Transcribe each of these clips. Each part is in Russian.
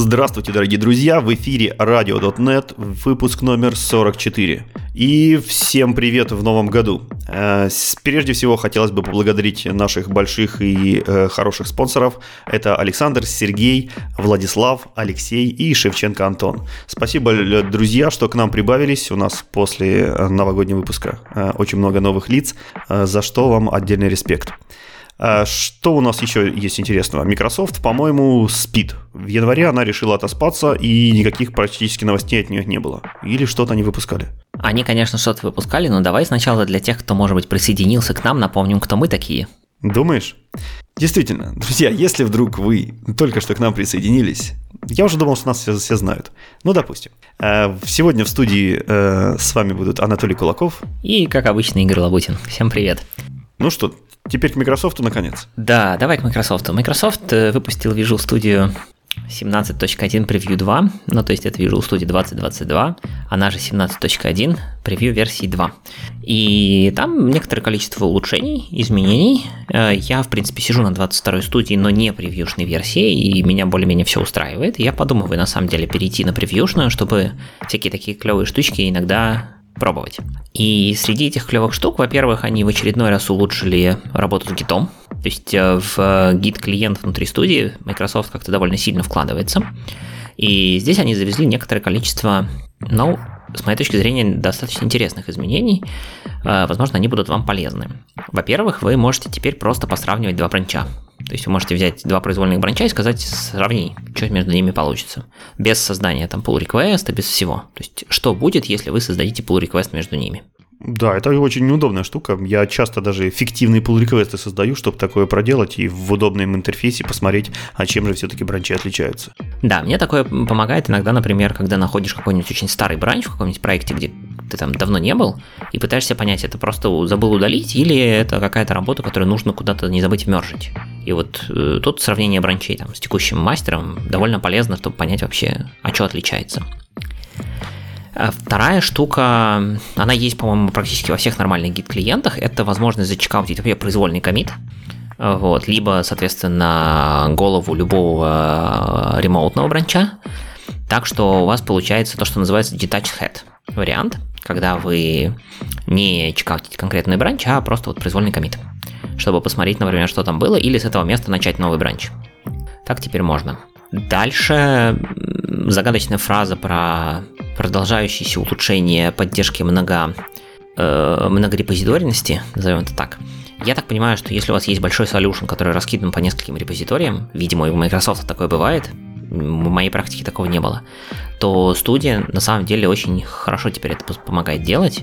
Здравствуйте, дорогие друзья, в эфире Radio.net, выпуск номер 44. И всем привет в новом году. Прежде всего, хотелось бы поблагодарить наших больших и хороших спонсоров. Это Александр, Сергей, Владислав, Алексей и Шевченко Антон. Спасибо, друзья, что к нам прибавились. У нас после новогоднего выпуска очень много новых лиц, за что вам отдельный респект. Что у нас еще есть интересного? Microsoft, по-моему, спит. В январе она решила отоспаться, и никаких практически новостей от нее не было. Или что-то они выпускали? Они, конечно, что-то выпускали, но давай сначала для тех, кто, может быть, присоединился к нам, напомним, кто мы такие. Думаешь? Действительно, друзья, если вдруг вы только что к нам присоединились, я уже думал, что нас все знают. Ну, допустим. Сегодня в студии с вами будут Анатолий Кулаков и, как обычно, Игорь Лобутин. Всем привет. Ну что, теперь к Microsoft наконец. Да, давай к Microsoft. Microsoft выпустил Visual Studio 17.1 Preview 2, ну то есть это Visual Studio 2022, она же 17.1 Preview версии 2. И там некоторое количество улучшений, изменений. Я, в принципе, сижу на 22-й студии, но не превьюшной версии, и меня более-менее все устраивает. Я подумываю, на самом деле, перейти на превьюшную, чтобы всякие такие клевые штучки иногда пробовать. И среди этих клевых штук, во-первых, они в очередной раз улучшили работу с Git'ом. То есть в Git клиент внутри студии Microsoft как-то довольно сильно вкладывается. И здесь они завезли некоторое количество, ну, с моей точки зрения, достаточно интересных изменений. Возможно, они будут вам полезны. Во-первых, вы можете теперь просто посравнивать два бранча. То есть вы можете взять два произвольных бранча и сказать, сравни, что между ними получится. Без создания там pull request, без всего. То есть что будет, если вы создадите pull request между ними? Да, это очень неудобная штука. Я часто даже фиктивные pull request'ы создаю, чтобы такое проделать и в удобном интерфейсе посмотреть, а чем же все-таки бранчи отличаются. Да, мне такое помогает иногда, например, когда находишь какой-нибудь очень старый бранч в каком-нибудь проекте, где ты там давно не был, и пытаешься понять, это просто забыл удалить, или это какая-то работа, которую нужно куда-то не забыть мержить. И вот тут сравнение бранчей там с текущим мастером довольно полезно, чтобы понять вообще, а что отличается. Вторая штука, она есть, по-моему, практически во всех нормальных гид-клиентах, это возможность зачекаутить вообще произвольный коммит, вот, либо, соответственно, голову любого ремоутного бранча, так что у вас получается то, что называется detached head вариант, когда вы не чекаутите конкретный бранч, а просто вот произвольный коммит, чтобы посмотреть, например, что там было, или с этого места начать новый бранч. Так теперь можно. Дальше загадочная фраза про продолжающееся улучшение поддержки многорепозиторности, назовем это так. Я так понимаю, что если у вас есть большой solution, который раскидан по нескольким репозиториям, видимо, и у Microsoft такое бывает, в моей практике такого не было, то студия на самом деле очень хорошо теперь это помогает делать,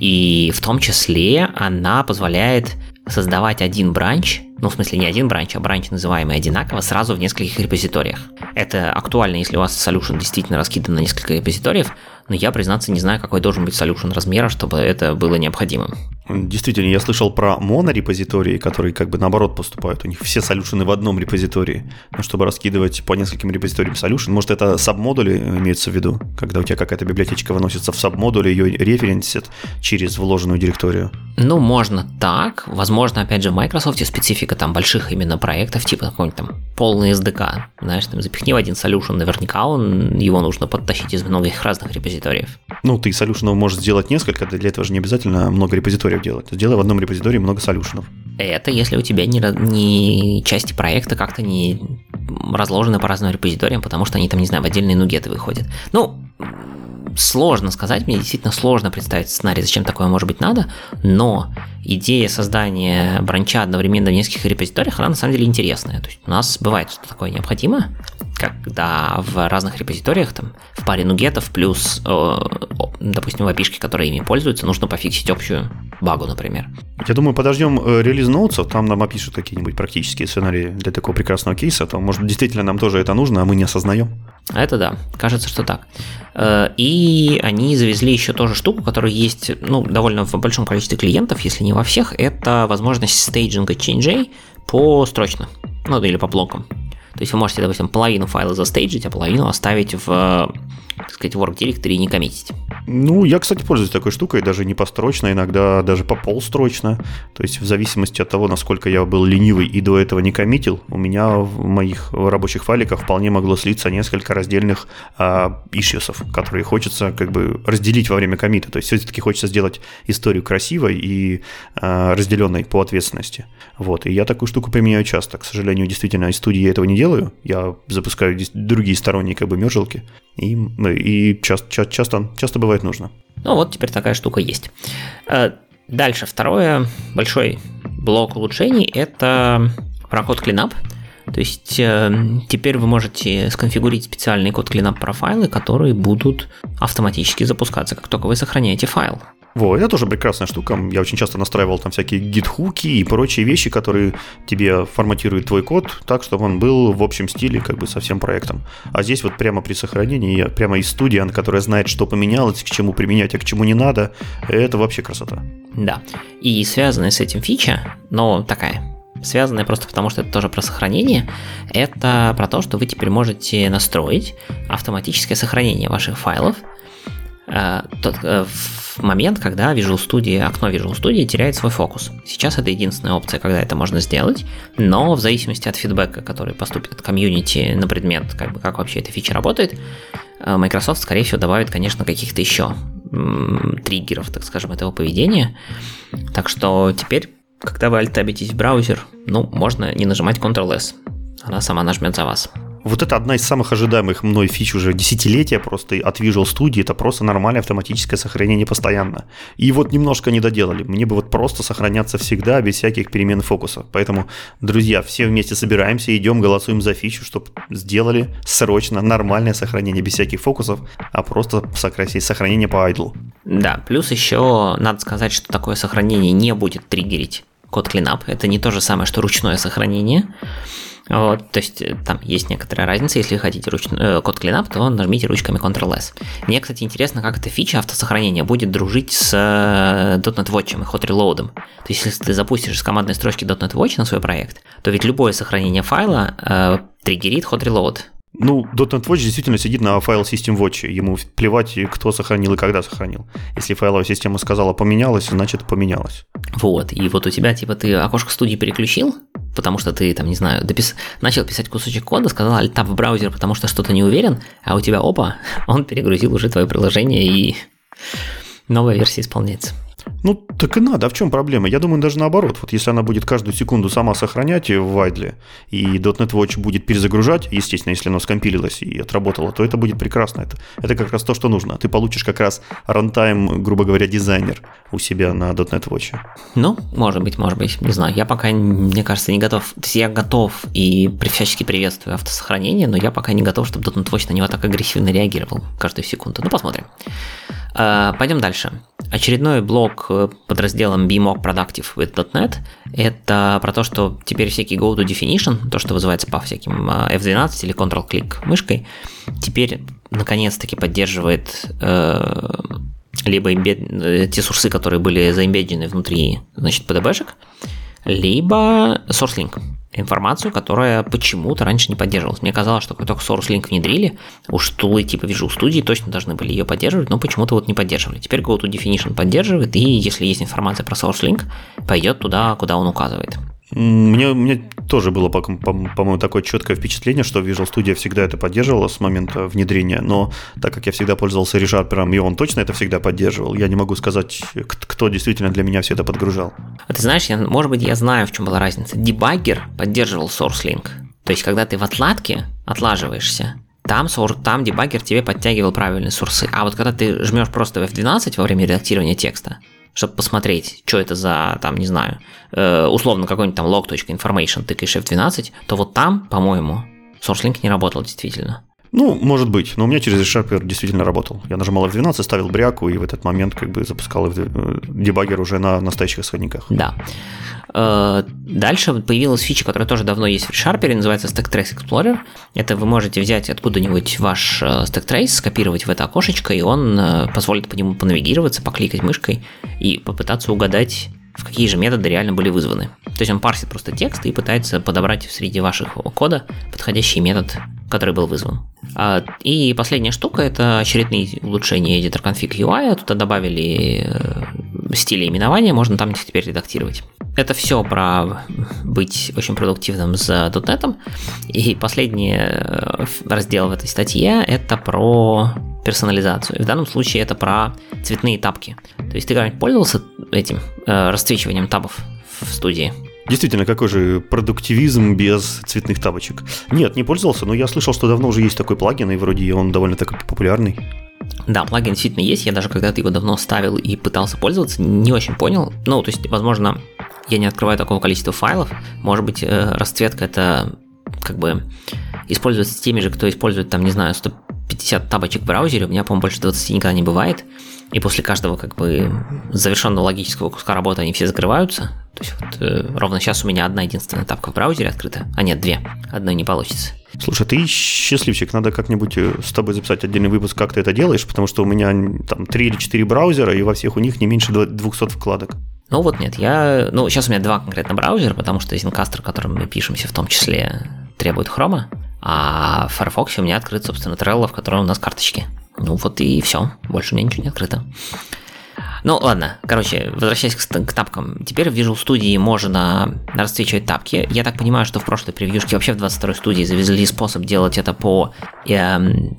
и в том числе она позволяет создавать один бранч, ну в смысле не один бранч, а бранч, называемый одинаково, сразу в нескольких репозиториях. Это актуально, если у вас solution действительно раскидан на несколько репозиториев, но я, признаться, не знаю, какой должен быть solution размера, чтобы это было необходимым. Действительно, я слышал про монорепозитории, которые как бы наоборот поступают, у них все solution в одном репозитории, но чтобы раскидывать по нескольким репозиториям solution, может это сабмодули имеется в виду, когда у тебя какая-то библиотечка выносится в сабмодуль, ее референсит через вложенную директорию? Ну, можно так, возможно, опять же, в Microsoft специфика там больших именно проектов, типа какой-нибудь там полный SDK, знаешь, там запихни в один solution, наверняка его нужно подтащить из многих разных репозиториев. Ну, ты solution можешь сделать несколько, для этого же не обязательно много репозиториев делать. Сделай в одном репозитории много solution. Это если у тебя не части проекта как-то не разложены по разным репозиториям, потому что они там, не знаю, в отдельные нугеты выходят. Ну, сложно сказать, мне действительно сложно представить сценарий, зачем такое может быть надо, но идея создания бранча одновременно в нескольких репозиториях, она на самом деле интересная. То есть у нас бывает, что такое необходимо, когда в разных репозиториях, там, в паре нугетов плюс, допустим, в API-шке, которые ими пользуются, нужно пофиксить общую багу, например. Я думаю, подождем релиз ноутса, там нам опишут какие-нибудь практические сценарии для такого прекрасного кейса, то, может, действительно нам тоже это нужно, а мы не осознаем. Это да, кажется, что так. И они завезли еще тоже штуку, которая есть, ну, довольно в большом количестве клиентов, если не во всех, это возможность стейджинга ченджей построчно, ну, или по блокам. То есть вы можете, допустим, половину файла застейджить, а половину оставить в, так сказать, work directory и не коммитить. Ну, я, кстати, пользуюсь такой штукой, даже не построчно, иногда даже по полстрочно. То есть в зависимости от того, насколько я был ленивый и до этого не коммитил, у меня в моих рабочих файликах вполне могло слиться несколько раздельных ишьюсов, которые хочется как бы разделить во время коммита. То есть все-таки хочется сделать историю красивой и разделенной по ответственности. Вот. И я такую штуку применяю часто. К сожалению, действительно, из студии я этого не делаю. Я запускаю другие сторонние как бы мержилки. И часто бывает нужно. Ну вот теперь такая штука есть. Дальше, второе, большой блок улучшений – это про код клинап. То есть теперь вы можете сконфигурить специальный код клинап про файлы, которые будут автоматически запускаться, как только вы сохраняете файл. Во, это тоже прекрасная штука. Я очень часто настраивал там всякие гит-хуки и прочие вещи, которые тебе форматируют твой код так, чтобы он был в общем стиле как бы со всем проектом. А здесь вот прямо при сохранении, прямо из студии, которая знает, что поменялось, к чему применять, а к чему не надо, это вообще красота. Да, и связанная с этим фича, но такая, связанная просто потому, что это тоже про сохранение, это про то, что вы теперь можете настроить автоматическое сохранение ваших файлов в момент, когда Visual Studio, окно Visual Studio теряет свой фокус. Сейчас это единственная опция, когда это можно сделать, но в зависимости от фидбэка, который поступит от комьюнити на предмет, как бы, как вообще эта фича работает, Microsoft, скорее всего, добавит, конечно, каких-то еще триггеров, так скажем, этого поведения. Так что теперь, когда вы альтабитесь в браузер, ну, можно не нажимать Ctrl-S. Она сама нажмет за вас. Вот это одна из самых ожидаемых мной фич уже десятилетия просто от Visual Studio. Это просто нормальное автоматическое сохранение постоянно. И вот немножко не доделали. Мне бы вот просто сохраняться всегда без всяких перемен фокуса. Поэтому, друзья, все вместе собираемся, идем, голосуем за фичу, чтобы сделали срочно нормальное сохранение без всяких фокусов, а просто сохранение по idle. Да, плюс еще надо сказать, что такое сохранение не будет триггерить код клинап. Это не то же самое, что ручное сохранение. Вот, то есть там есть некоторая разница. Если вы хотите код клинап, то нажмите ручками Ctrl-S. Мне, кстати, интересно, как эта фича автосохранения будет дружить с .NET Watch и Hot Reload. То есть если ты запустишь из командной строчки .NET Watch на свой проект, то ведь любое сохранение файла триггерит Hot Reload. Ну, .NET Watch действительно сидит на файл System Watch. Ему плевать, кто сохранил и когда сохранил. Если файловая система сказала поменялось, значит поменялось. Вот, и вот у тебя, типа, ты окошко студии переключил, потому что ты, там, не знаю, начал писать кусочек кода, сказал альтап в браузер, потому что что-то не уверен, а у тебя, опа, он перегрузил уже твое приложение, и новая версия исполняется. Ну, так и надо, а в чем проблема? Я думаю, даже наоборот. Вот если она будет каждую секунду сама сохранять в айдле, и .NET Watch будет перезагружать, естественно, если оно скомпилилось и отработало, то это будет прекрасно. Это как раз то, что нужно. Ты получишь как раз рантайм, грубо говоря, дизайнер у себя на .NET Watch. Ну, может быть, не знаю. Я пока, мне кажется, не готов. То есть я готов и всячески приветствую автосохранение, но я пока не готов, чтобы .NET Watch на него так агрессивно реагировал каждую секунду. Ну, посмотрим. Пойдем дальше. Очередной блок под разделом Be More Productive with .NET – это про то, что теперь всякий go-to definition, то, что вызывается по всяким F12 или Ctrl-клик мышкой, теперь наконец-таки поддерживает либо те сурсы, которые были заэмбеджены внутри, значит, PDB-шек, либо Source Link. Информацию, которая почему-то раньше не поддерживалась. Мне казалось, что как только Source Link внедрили, уж тулы типа Visual Studio точно должны были ее поддерживать, но почему-то вот не поддерживали. Теперь GoTo Definition поддерживает, и если есть информация про Source Link, пойдет туда, куда он указывает. Мне тоже было, по-моему, такое четкое впечатление, что Visual Studio всегда это поддерживала с момента внедрения, но так как я всегда пользовался ReSharper, и он точно это всегда поддерживал, я не могу сказать, кто действительно для меня все это подгружал. А ты знаешь, может быть, я знаю, в чем была разница. Дебаггер поддерживал Source Link, то есть когда ты в отладке отлаживаешься, там дебаггер тебе подтягивал правильные сурсы, а вот когда ты жмешь просто в F12 во время редактирования текста, чтобы посмотреть, что это за, там, не знаю, условно какой-нибудь там log.information, тыкаешь F12, то вот там, по-моему, Source Link не работал действительно. Ну, может быть, но у меня через ReSharper действительно работал. Я нажимал F12, ставил бряку, и в этот момент как бы запускал дебаггер уже на настоящих исходниках. Да. Дальше появилась фича, которая тоже давно есть в ReSharper, называется Stack Trace Explorer. Это вы можете взять откуда-нибудь ваш Stack Trace, скопировать в это окошечко, и он позволит по нему понавигироваться, покликать мышкой и попытаться угадать, в какие же методы реально были вызваны. То есть он парсит просто текст и пытается подобрать среди ваших кода подходящий метод, который был вызван. И последняя штука – это очередные улучшения Editor Config UI. Туда добавили стили именования, можно там теперь редактировать. Это все про быть очень продуктивным за .NET. И последний раздел в этой статье – это про персонализацию. И в данном случае это про цветные тапки. То есть ты когда-нибудь пользовался этим расцвечиванием табов в студии? Действительно, какой же продуктивизм без цветных тапочек? Нет, не пользовался, но я слышал, что давно уже есть такой плагин, и вроде он довольно такой популярный. Да, плагин действительно есть, я даже когда-то его давно ставил и пытался пользоваться, не очень понял. Ну, то есть, возможно, я не открываю такого количества файлов, может быть, расцветка это как бы используется теми же, кто использует, там, не знаю, 150 табочек в браузере, у меня, по-моему, больше 20 никогда не бывает. И после каждого как бы завершенного логического куска работы они все закрываются. То есть вот, ровно сейчас у меня одна единственная тапка в браузере открыта. А нет, две. Одной не получится. Слушай, ты счастливчик, надо как-нибудь с тобой записать отдельный выпуск, как ты это делаешь, потому что у меня там 3 или 4 браузера, и во всех у них не меньше 200 вкладок. Ну вот нет, ну сейчас у меня два конкретно браузера, потому что Zencastr, которым мы пишемся, в том числе требует хрома, а в Firefox у меня открыт, собственно, Trello, в котором у нас карточки. Ну вот и все, больше у меня ничего не открыто. Ну ладно, короче, возвращаясь к тапкам. Теперь в Visual Studio можно расцвечивать тапки. Я так понимаю, что в прошлой превьюшке, вообще в 22-й студии завезли способ делать это по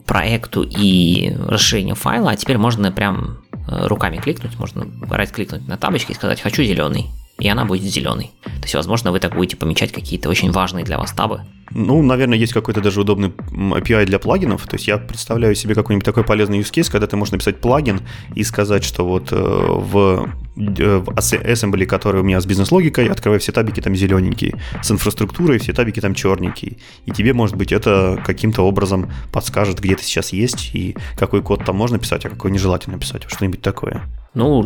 проекту и расширению файла, а теперь можно прям руками кликнуть, можно кликнуть на тапочки и сказать «хочу зеленый», и она будет зеленой. То есть, возможно, вы так будете помечать какие-то очень важные для вас табы. Ну, наверное, есть какой-то даже удобный API для плагинов. То есть я представляю себе какой-нибудь такой полезный use case, когда ты можешь написать плагин и сказать, что вот в assembly, который у меня с бизнес-логикой, открывай все табики там зелененькие, с инфраструктурой все табики там черненькие. И тебе, может быть, это каким-то образом подскажет, где ты сейчас есть и какой код там можно писать, а какой нежелательно писать, что-нибудь такое. Ну,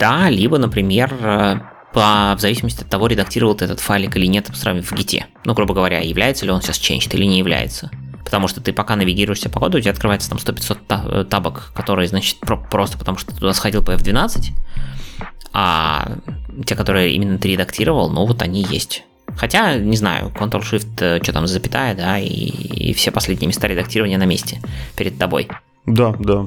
да, либо, например... в зависимости от того, редактировал ты этот файлик или нет, сравнив в Git. Ну, грубо говоря, является ли он сейчас changed или не является. Потому что ты пока навигируешься по коду, у тебя открывается там 100-500 табок, которые, значит, просто потому что ты туда сходил по F12, а те, которые именно ты редактировал, ну, вот они есть. Хотя, не знаю, Ctrl-Shift, что там, запятая, да, и все последние места редактирования на месте перед тобой. Да, да.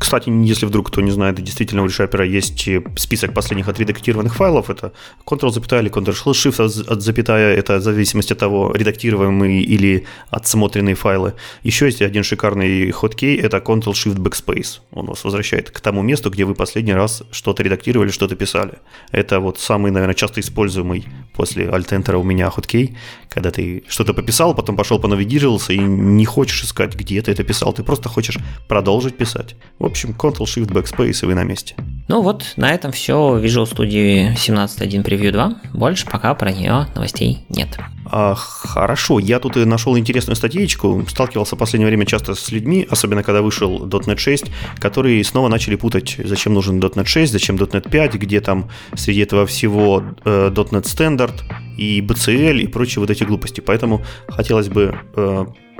Кстати, если вдруг кто не знает, действительно у ReSharper есть список последних отредактированных файлов. Это Ctrl-запятая или Ctrl-Shift от запятая. Это в зависимости от того, редактируемые или отсмотренные файлы. Еще есть один шикарный хоткей, это Ctrl-Shift Backspace. Он вас возвращает к тому месту, где вы последний раз что-то редактировали, что-то писали. Это вот самый, наверное, часто используемый после Alt-Enter у меня хоткей. Когда ты что-то пописал, потом пошел понавигировался и не хочешь искать, где ты это писал. Ты просто хочешь продолжить писать. В общем, Ctrl-Shift Backspace, и вы на месте. Ну вот, на этом все. Visual Studio 17.1 Preview 2. Больше пока про нее новостей нет. Хорошо, я тут и нашел интересную статьечку. Сталкивался в последнее время часто с людьми, особенно когда вышел .NET 6, которые снова начали путать, зачем нужен .NET 6, зачем .NET 5, где там среди этого всего .NET Standard и BCL и прочие вот эти глупости. Поэтому хотелось бы...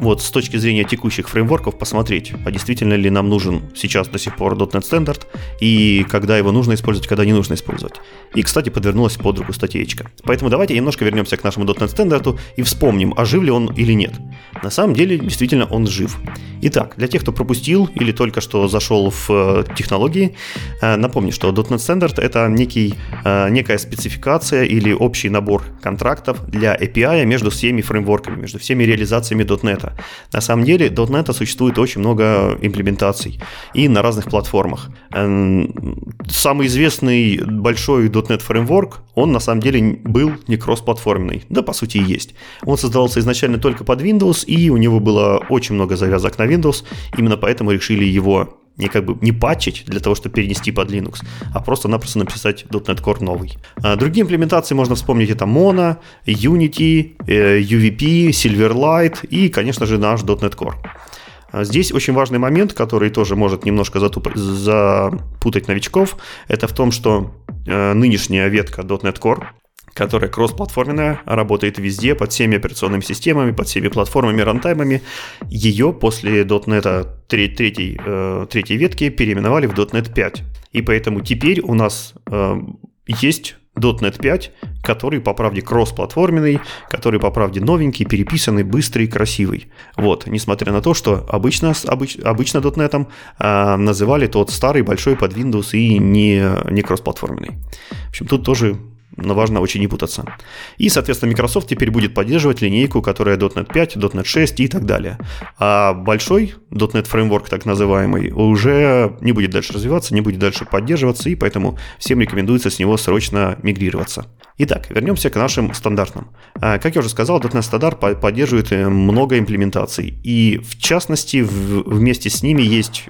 вот с точки зрения текущих фреймворков посмотреть, а действительно ли нам нужен сейчас до сих пор .NET Standard, и когда его нужно использовать, когда не нужно использовать. И, кстати, подвернулась под руку статьечка. Поэтому давайте немножко вернемся к нашему .NET Standard и вспомним, а жив ли он или нет. На самом деле, действительно, он жив. Итак, для тех, кто пропустил или только что зашел в технологии, напомню, что .NET Standard — это некая спецификация или общий набор контрактов для API между всеми фреймворками, между всеми реализациями .NET. На самом деле, .NET существует очень много имплементаций и на разных платформах. Самый известный большой .NET фреймворк, он на самом деле был не кроссплатформенный, да по сути и есть. Он создавался изначально только под Windows, и у него было очень много завязок на Windows, именно поэтому решили его не как бы не патчить для того, чтобы перенести под Linux, а просто-напросто написать .NET Core новый. Другие имплементации можно вспомнить, это Mono, Unity, UVP, Silverlight и, конечно же, наш .NET Core. Здесь очень важный момент, который тоже может немножко запутать новичков, это в том, что нынешняя ветка .NET Core, которая кроссплатформенная, работает везде, под всеми операционными системами, под всеми платформами, рантаймами. Ее после .NET 3 ветки переименовали в .NET 5. И поэтому теперь у нас есть .NET 5, который, по правде, кросс-платформенный, который, по правде, новенький, переписанный, быстрый, красивый. Вот, несмотря на то, что обычно .NET называли тот старый, большой, под Windows и не кросс-платформенный. В общем, тут тоже важно очень не путаться. И, соответственно, Microsoft теперь будет поддерживать линейку, которая .NET 5, .NET 6 и так далее. А большой .NET Framework, так называемый, уже не будет дальше развиваться, не будет дальше поддерживаться, и поэтому всем рекомендуется с него срочно мигрироваться. Итак, вернемся к нашим стандартам. Как я уже сказал, .NET Стандарт поддерживает много имплементаций. И, в частности, вместе с ними есть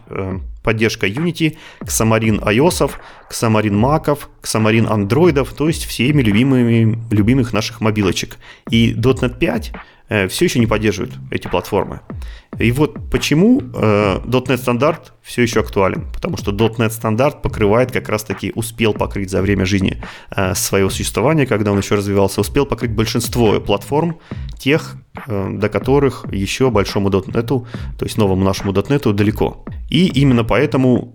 поддержка Unity, Xamarin iOS, Xamarin Mac, Xamarin Android, то есть всеми любимых наших мобилочек. И .NET 5 все еще не поддерживает эти платформы. И вот почему .NET стандарт все еще актуален. Потому что .NET стандарт покрывает, как раз таки успел покрыть за время жизни своего существования, когда он еще развивался, успел покрыть большинство платформ, тех, до которых еще большому .NET, то есть новому нашему .NET, далеко. И именно поэтому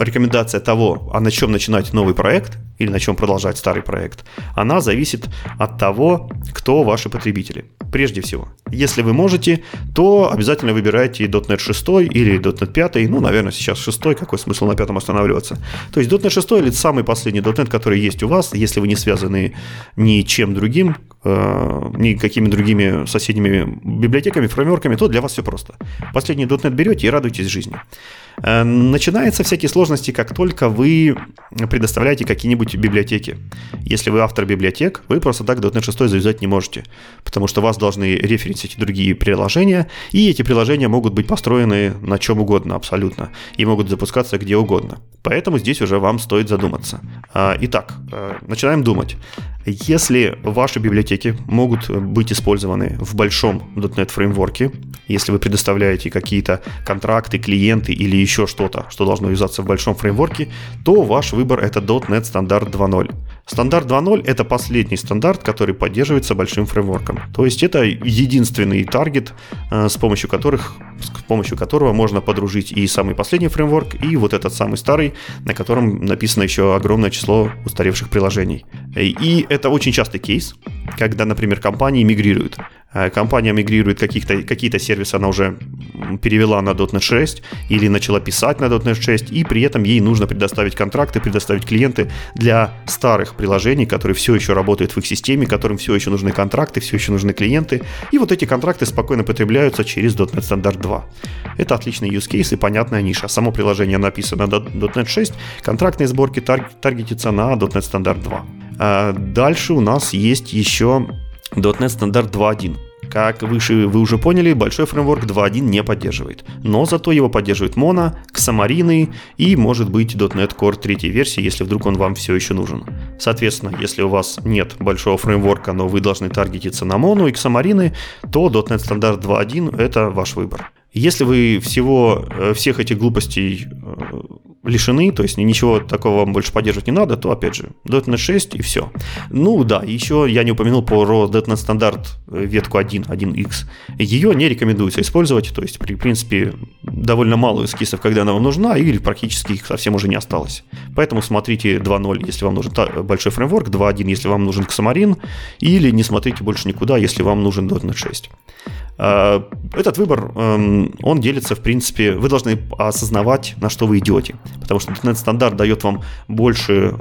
рекомендация того, на чем начинать новый проект или на чем продолжать старый проект, она зависит от того, кто ваши потребители. Прежде всего, если вы можете, то обязательно выбирайте .NET 6 или .NET 5, ну, наверное, сейчас 6, какой смысл на 5 останавливаться. То есть .NET 6 или самый последний .NET, который есть у вас, если вы не связаны ничем другим, никакими другими соседними библиотеками, фреймворками, то для вас все просто. Последний .NET берете и радуйтесь жизни. Начинаются всякие сложности, как только вы предоставляете какие-нибудь библиотеки. Если вы автор библиотек, вы просто так .NET 6 завязать не можете, потому что вас должны референсить другие приложения, и эти приложения могут быть построены на чем угодно абсолютно, и могут запускаться где угодно. Поэтому здесь уже вам стоит задуматься. Итак, начинаем думать. Если ваши библиотеки могут быть использованы в большом .NET фреймворке, если вы предоставляете какие-то контракты, клиенты или еще что-то, что должно вязаться в большом фреймворке, то ваш выбор — это .NET стандарт 2.0. Стандарт 2.0 — это последний стандарт, который поддерживается большим фреймворком. То есть это единственный таргет, с помощью которого можно подружить и самый последний фреймворк, и вот этот самый старый, на котором написано еще огромное число устаревших приложений. И это очень частый кейс, когда, например, компании мигрируют. Компания мигрирует какие-то сервисы, она уже перевела на .NET 6 или начала писать на .NET 6, и при этом ей нужно предоставить контракты, предоставить клиенты для старых приложений, которые все еще работают в их системе, которым все еще нужны контракты, все еще нужны клиенты. И вот эти контракты спокойно потребляются через .NET Standard 2. Это отличный use case и понятная ниша. Само приложение написано на .NET 6, контрактные сборки таргетятся на .NET Standard 2. Дальше у нас есть еще .NET стандарт 2.1. Как выше вы уже поняли, большой фреймворк 2.1 не поддерживает. Но зато его поддерживает Mono, Xamarin и, может быть, .NET Core 3 версии, если вдруг он вам все еще нужен. Соответственно, если у вас нет большого фреймворка, но вы должны таргетиться на Mono и Xamarin, то .NET стандарт 2.1 — это ваш выбор. Если вы всех этих глупостей лишены, то есть ничего такого вам больше поддерживать не надо, то, опять же, .NET 6 и все. Ну да, еще я не упомянул про .NET стандарт ветку 1, 1x. Ее не рекомендуется использовать, то есть, в принципе, довольно мало эскизов, когда она вам нужна, или практически их совсем уже не осталось. Поэтому смотрите 2.0, если вам нужен большой фреймворк, 2.1, если вам нужен Xamarin, или не смотрите больше никуда, если вам нужен .NET 6. Этот выбор, он делится, в принципе, вы должны осознавать, на что вы идете, потому что .NET стандарт дает вам больше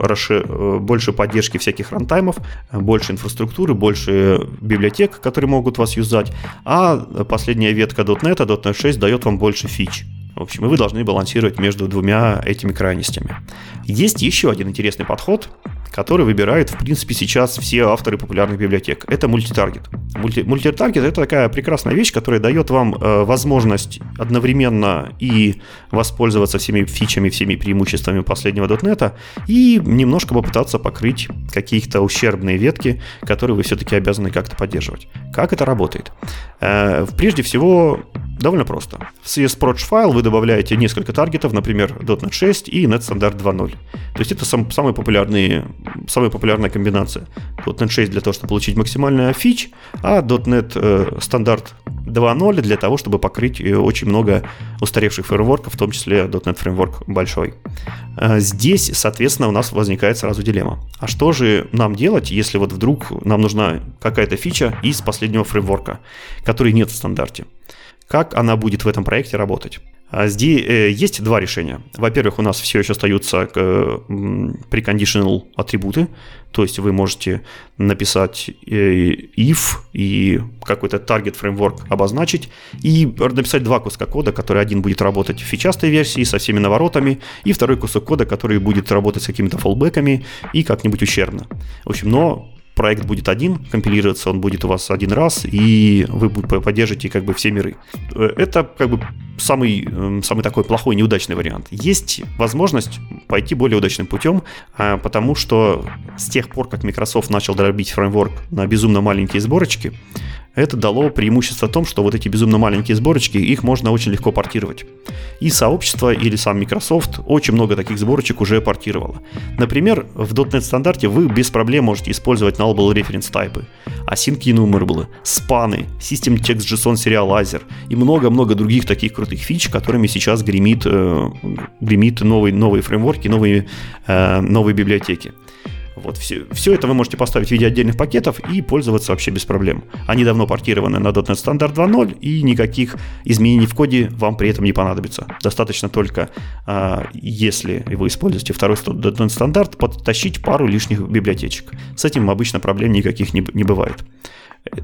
поддержки всяких рантаймов, больше инфраструктуры, больше библиотек, которые могут вас юзать, а последняя ветка .NET 6 дает вам больше фич. В общем, и вы должны балансировать между двумя этими крайностями. Есть еще один интересный подход, который выбирают, в принципе, сейчас все авторы популярных библиотек. Это мультитаргет. Мультитаргет — это такая прекрасная вещь, которая дает вам возможность одновременно и воспользоваться всеми фичами, всеми преимуществами последнего .NET, и немножко попытаться покрыть какие-то ущербные ветки, которые вы все-таки обязаны как-то поддерживать. Как это работает? Прежде всего, довольно просто. В CSproj файл вы добавляете несколько таргетов, например, .NET 6 и .NET Standard 2.0. То есть это самая популярная комбинация. .NET 6 для того, чтобы получить максимальную фич, а .NET Standard 2.0 для того, чтобы покрыть очень много устаревших фреймворков, в том числе .NET Framework большой. Здесь, соответственно, у нас возникает сразу дилемма. А что же нам делать, если вот вдруг нам нужна какая-то фича из последнего фреймворка, который нет в стандарте? Как она будет в этом проекте работать? Здесь есть два решения. Во-первых, у нас все еще остаются preconditional атрибуты, то есть вы можете написать if и какой-то target framework обозначить и написать два куска кода, который один будет работать в фичастой версии со всеми наворотами, и второй кусок кода, который будет работать с какими-то фоллбэками и как-нибудь ущербно. В общем, но проект будет один, компилироваться он будет у вас один раз, и вы поддержите как бы все миры. Это как бы самый такой плохой, неудачный вариант. Есть возможность пойти более удачным путем, потому что с тех пор, как Microsoft начал дробить фреймворк на безумно маленькие сборочки, это дало преимущество в том, что вот эти безумно маленькие сборочки, их можно очень легко портировать. И сообщество или сам Microsoft очень много таких сборочек уже портировало. Например, в .NET стандарте вы без проблем можете использовать nullable reference type, async enumerable, спаны, system text JSON serializer и много-много других таких крутых фич, которыми сейчас гремит новые фреймворки, новые библиотеки. Вот все это вы можете поставить в виде отдельных пакетов и пользоваться вообще без проблем. Они давно портированы на .NET Standard 2.0, и никаких изменений в коде вам при этом не понадобится. Достаточно только, если вы используете второй .NET Standard, подтащить пару лишних библиотечек. С этим обычно проблем никаких не бывает.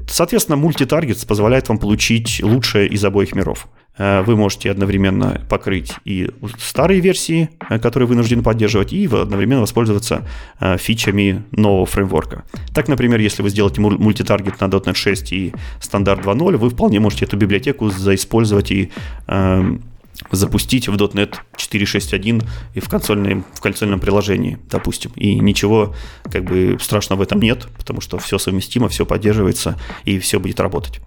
Соответственно, мультитаргетс позволяет вам получить лучшее из обоих миров. Вы можете одновременно покрыть и старые версии, которые вынуждены поддерживать, и одновременно воспользоваться фичами нового фреймворка. Так, например, если вы сделаете мультитаргет на .NET 6 и стандарт 2.0, вы вполне можете эту библиотеку заиспользовать и запустить в .NET 4.6.1 и в консольном приложении, допустим. И ничего как бы страшного в этом нет, потому что все совместимо, все поддерживается и все будет работать.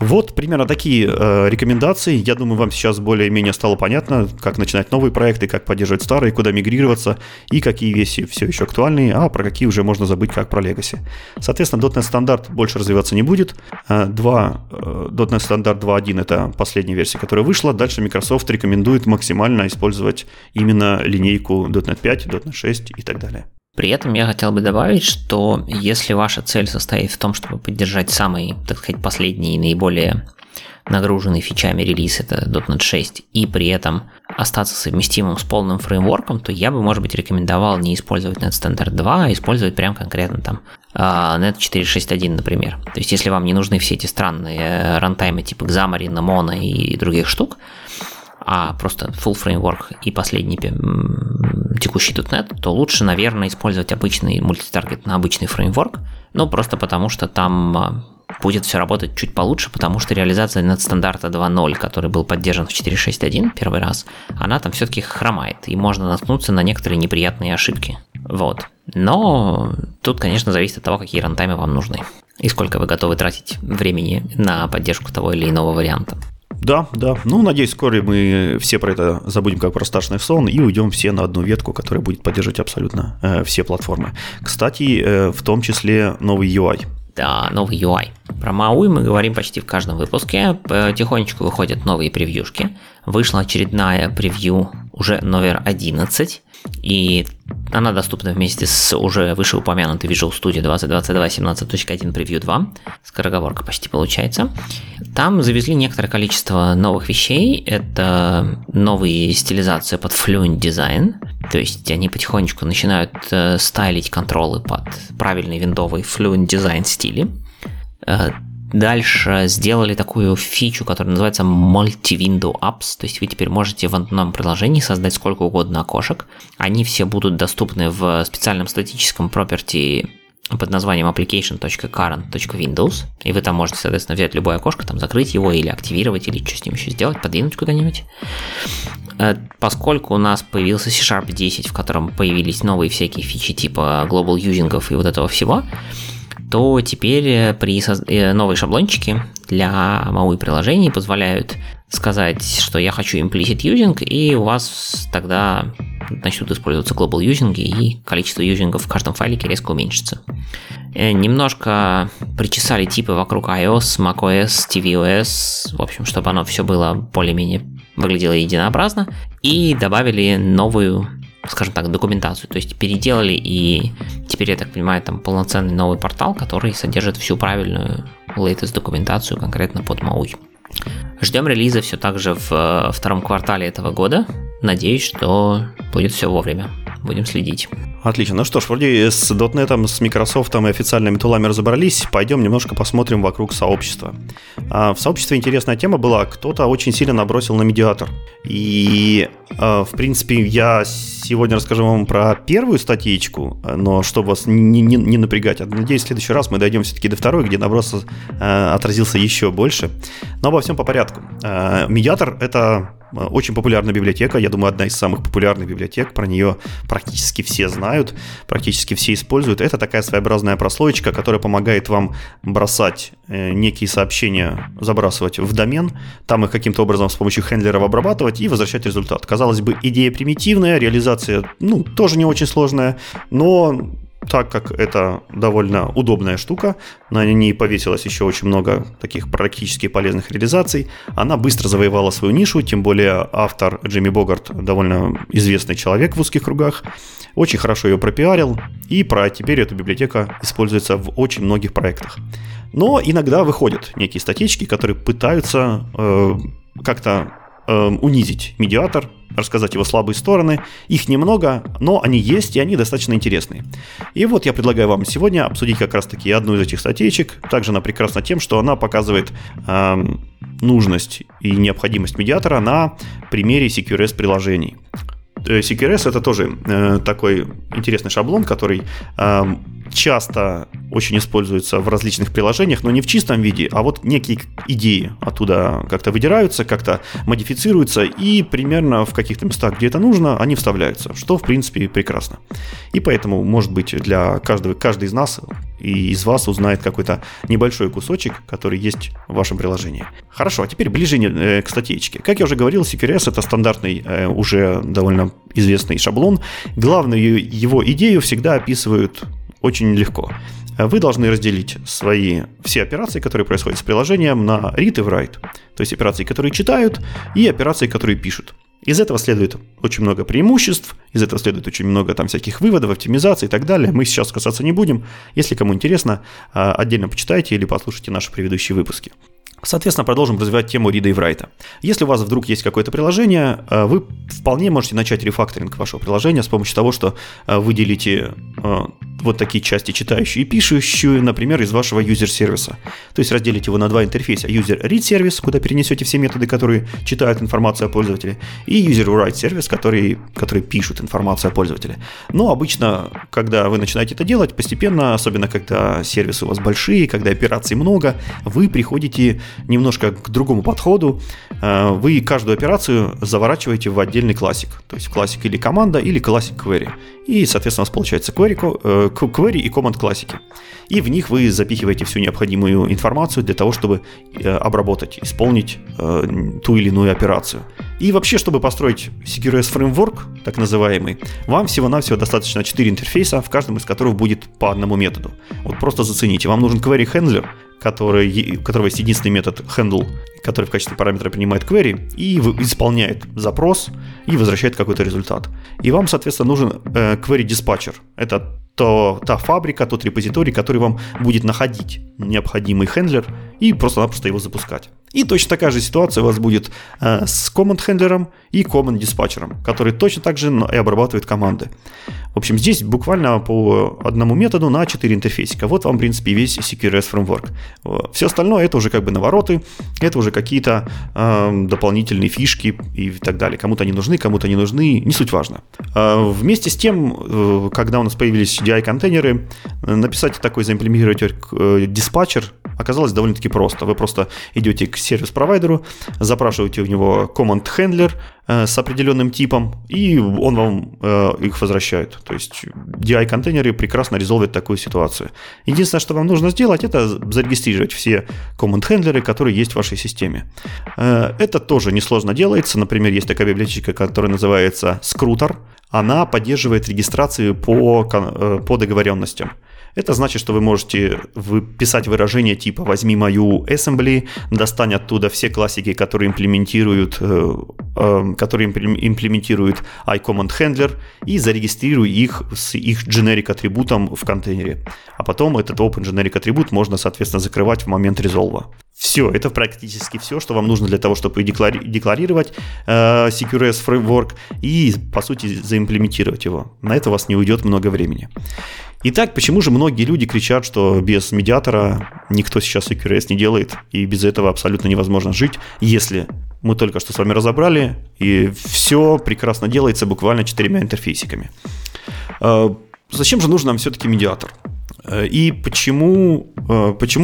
Вот примерно такие рекомендации. Я думаю, вам сейчас более-менее стало понятно, как начинать новые проекты, как поддерживать старые, куда мигрироваться и какие вещи все еще актуальные, а про какие уже можно забыть, как про Legacy. Соответственно, .NET стандарт больше развиваться не будет. .NET стандарт 2.1 – это последняя версия, которая вышла. Дальше Microsoft рекомендует максимально использовать именно линейку .NET 5, .NET 6 и так далее. При этом я хотел бы добавить, что если ваша цель состоит в том, чтобы поддержать самый, так сказать, последний и наиболее нагруженный фичами релиз, это .NET 6, и при этом остаться совместимым с полным фреймворком, то я бы, может быть, рекомендовал не использовать .NET Standard 2, а использовать прям конкретно там .NET 4.6.1, например. То есть если вам не нужны все эти странные рантаймы типа Xamarin, Mono и других штук, а просто full фреймворк и последний текущий .NET, то лучше, наверное, использовать обычный мультитаргет на обычный фреймворк, ну просто потому что там будет все работать чуть получше, потому что реализация .NET стандарта 2.0, который был поддержан в 4.6.1 первый раз, она там все-таки хромает, и можно наткнуться на некоторые неприятные ошибки. Вот. Но тут, конечно, зависит от того, какие рантаймы вам нужны, и сколько вы готовы тратить времени на поддержку того или иного варианта. Да. Ну, надеюсь, вскоре мы все про это забудем, как про страшный сон, и уйдем все на одну ветку, которая будет поддерживать абсолютно все платформы. Кстати, в том числе новый UI. Да, новый UI. Про MAUI мы говорим почти в каждом выпуске. Потихонечку выходят новые превьюшки. Вышла очередная превью, уже номер 11, и она доступна вместе с уже вышеупомянутой Visual Studio 2022 17.1 Preview 2. Скороговорка почти получается. Там завезли некоторое количество новых вещей. Это новые стилизации под Fluent Design. То есть они потихонечку начинают стайлить контролы под правильные виндовые Fluent Design стили. Дальше сделали такую фичу, которая называется Multi-Window Apps, то есть вы теперь можете в одном приложении создать сколько угодно окошек. Они все будут доступны в специальном статическом property под названием application.current.windows, и вы там можете, соответственно, взять любое окошко, там закрыть его или активировать, или что с ним еще сделать, подвинуть куда-нибудь. Поскольку у нас появился C# 10, в котором появились новые всякие фичи типа global using и вот этого всего, то теперь новые шаблончики для MAUI приложений позволяют сказать, что я хочу implicit using, и у вас тогда начнут использоваться global юзинги, и количество юзингов в каждом файлике резко уменьшится. Немножко причесали типы вокруг iOS, macOS, tvOS, в общем, чтобы оно все было более-менее выглядело единообразно, и добавили новую, скажем так, документацию, то есть переделали, и теперь, я так понимаю, там полноценный новый портал, который содержит всю правильную latest документацию конкретно под MAUI. Ждем релиза все так же в втором квартале этого года. Надеюсь, что будет все вовремя. Будем следить. Отлично. Ну что ж, вроде с .NET, с Microsoft и официальными тулами разобрались. Пойдем немножко посмотрим вокруг сообщества. В сообществе интересная тема была. Кто-то очень сильно набросил на MediatR. И, в принципе, я сегодня расскажу вам про первую статьечку, но чтобы вас не напрягать. Надеюсь, в следующий раз мы дойдем все-таки до второй, где наброс отразился еще больше. Но обо всем по порядку. MediatR — это очень популярная библиотека, я думаю, одна из самых популярных библиотек, про нее практически все знают, практически все используют. Это такая своеобразная прослоечка, которая помогает вам бросать некие сообщения, забрасывать в домен, там их каким-то образом с помощью хендлеров обрабатывать и возвращать результат. Казалось бы, идея примитивная, реализация, тоже не очень сложная, но так как это довольно удобная штука, на ней повесилось еще очень много таких практически полезных реализаций, она быстро завоевала свою нишу, тем более автор Джимми Богарт, довольно известный человек в узких кругах, очень хорошо ее пропиарил, и теперь эта библиотека используется в очень многих проектах. Но иногда выходят некие статейки, которые пытаются как-то унизить MediatR, рассказать его слабые стороны. Их немного, но они есть, и они достаточно интересные. И вот я предлагаю вам сегодня обсудить как раз-таки одну из этих статейчек. Также она прекрасна тем, что она показывает нужность и необходимость MediatR на примере CQRS-приложений. CQRS — это тоже такой интересный шаблон, который часто очень используется в различных приложениях, но не в чистом виде, а вот некие идеи оттуда как-то выдираются, как-то модифицируются, и примерно в каких-то местах, где это нужно, они вставляются, что, в принципе, прекрасно. И поэтому, может быть, для каждый из нас и из вас узнает какой-то небольшой кусочек, который есть в вашем приложении. Хорошо, а теперь ближе к статейке. Как я уже говорил, CQRS — это стандартный, уже довольно известный шаблон. Главную его идею всегда описывают очень легко. Вы должны разделить все операции, которые происходят с приложением, на read и write. То есть операции, которые читают, и операции, которые пишут. Из этого следует очень много преимуществ, из этого следует очень много там всяких выводов, оптимизаций и так далее. Мы сейчас касаться не будем. Если кому интересно, отдельно почитайте или послушайте наши предыдущие выпуски. Соответственно, продолжим развивать тему рида и врайта. Если у вас вдруг есть какое-то приложение, вы вполне можете начать рефакторинг вашего приложения с помощью того, что вы делите вот такие части, читающую и пишущую, например, из вашего юзер-сервиса. То есть разделите его на два интерфейса. User-read-сервис, куда перенесете все методы, которые читают информацию о пользователе, и user-write-сервис, которые пишут информацию о пользователе. Но обычно, когда вы начинаете это делать, постепенно, особенно когда сервисы у вас большие, когда операций много, вы приходите немножко к другому подходу. Вы каждую операцию заворачиваете в отдельный классик. То есть классик или команда, или классик query. И, соответственно, у вас получается query и команд классики. И в них вы запихиваете всю необходимую информацию для того, чтобы обработать, исполнить ту или иную операцию. И вообще, чтобы построить CQRS фреймворк, так называемый, вам всего-навсего достаточно 4 интерфейса, в каждом из которых будет по одному методу. Вот просто зацените. Вам нужен query handler, у которого есть единственный метод handle, который в качестве параметра принимает query и исполняет запрос и возвращает какой-то результат. И вам, соответственно, нужен query dispatcher. Это та фабрика, тот репозиторий, который вам будет находить необходимый хендлер и просто-напросто его запускать. И точно такая же ситуация у вас будет с команд-хендлером и команд-диспатчером, который точно так же и обрабатывает команды. В общем, здесь буквально по одному методу на 4 интерфейсика. Вот вам, в принципе, весь CQRS фреймворк. Все остальное — это уже как бы навороты, это уже какие-то дополнительные фишки и так далее. Кому-то они нужны, кому-то не нужны, не суть важно. Вместе с тем, когда у нас появились CDI-контейнеры, написать такой, заимплементировать диспатчер оказалось довольно-таки просто. Вы просто идете к сервис-провайдеру, запрашиваете у него команд-хендлер, с определенным типом, и он вам их возвращает. То есть DI-контейнеры прекрасно резолвят такую ситуацию. Единственное, что вам нужно сделать, это зарегистрировать все команд-хендлеры, которые есть в вашей системе. Это тоже несложно делается. Например, есть такая библиотечка, которая называется Scrutor. Она поддерживает регистрацию по договоренностям. Это значит, что вы можете писать выражение типа «возьми мою assembly», достань оттуда все классики, которые имплементируют iCommand Handler, и зарегистрируй их с их generic атрибутом в контейнере. А потом этот open generic атрибут можно, соответственно, закрывать в момент резолва. Все, это практически все, что вам нужно для того, чтобы декларировать CQRS Framework и, по сути, заимплементировать его. На это у вас не уйдет много времени. Итак, почему же многие люди кричат, что без медиатора никто сейчас CQRS не делает, и без этого абсолютно невозможно жить, если мы только что с вами разобрали, и все прекрасно делается буквально 4 интерфейсиками. Зачем же нужен нам все-таки медиатор? И почему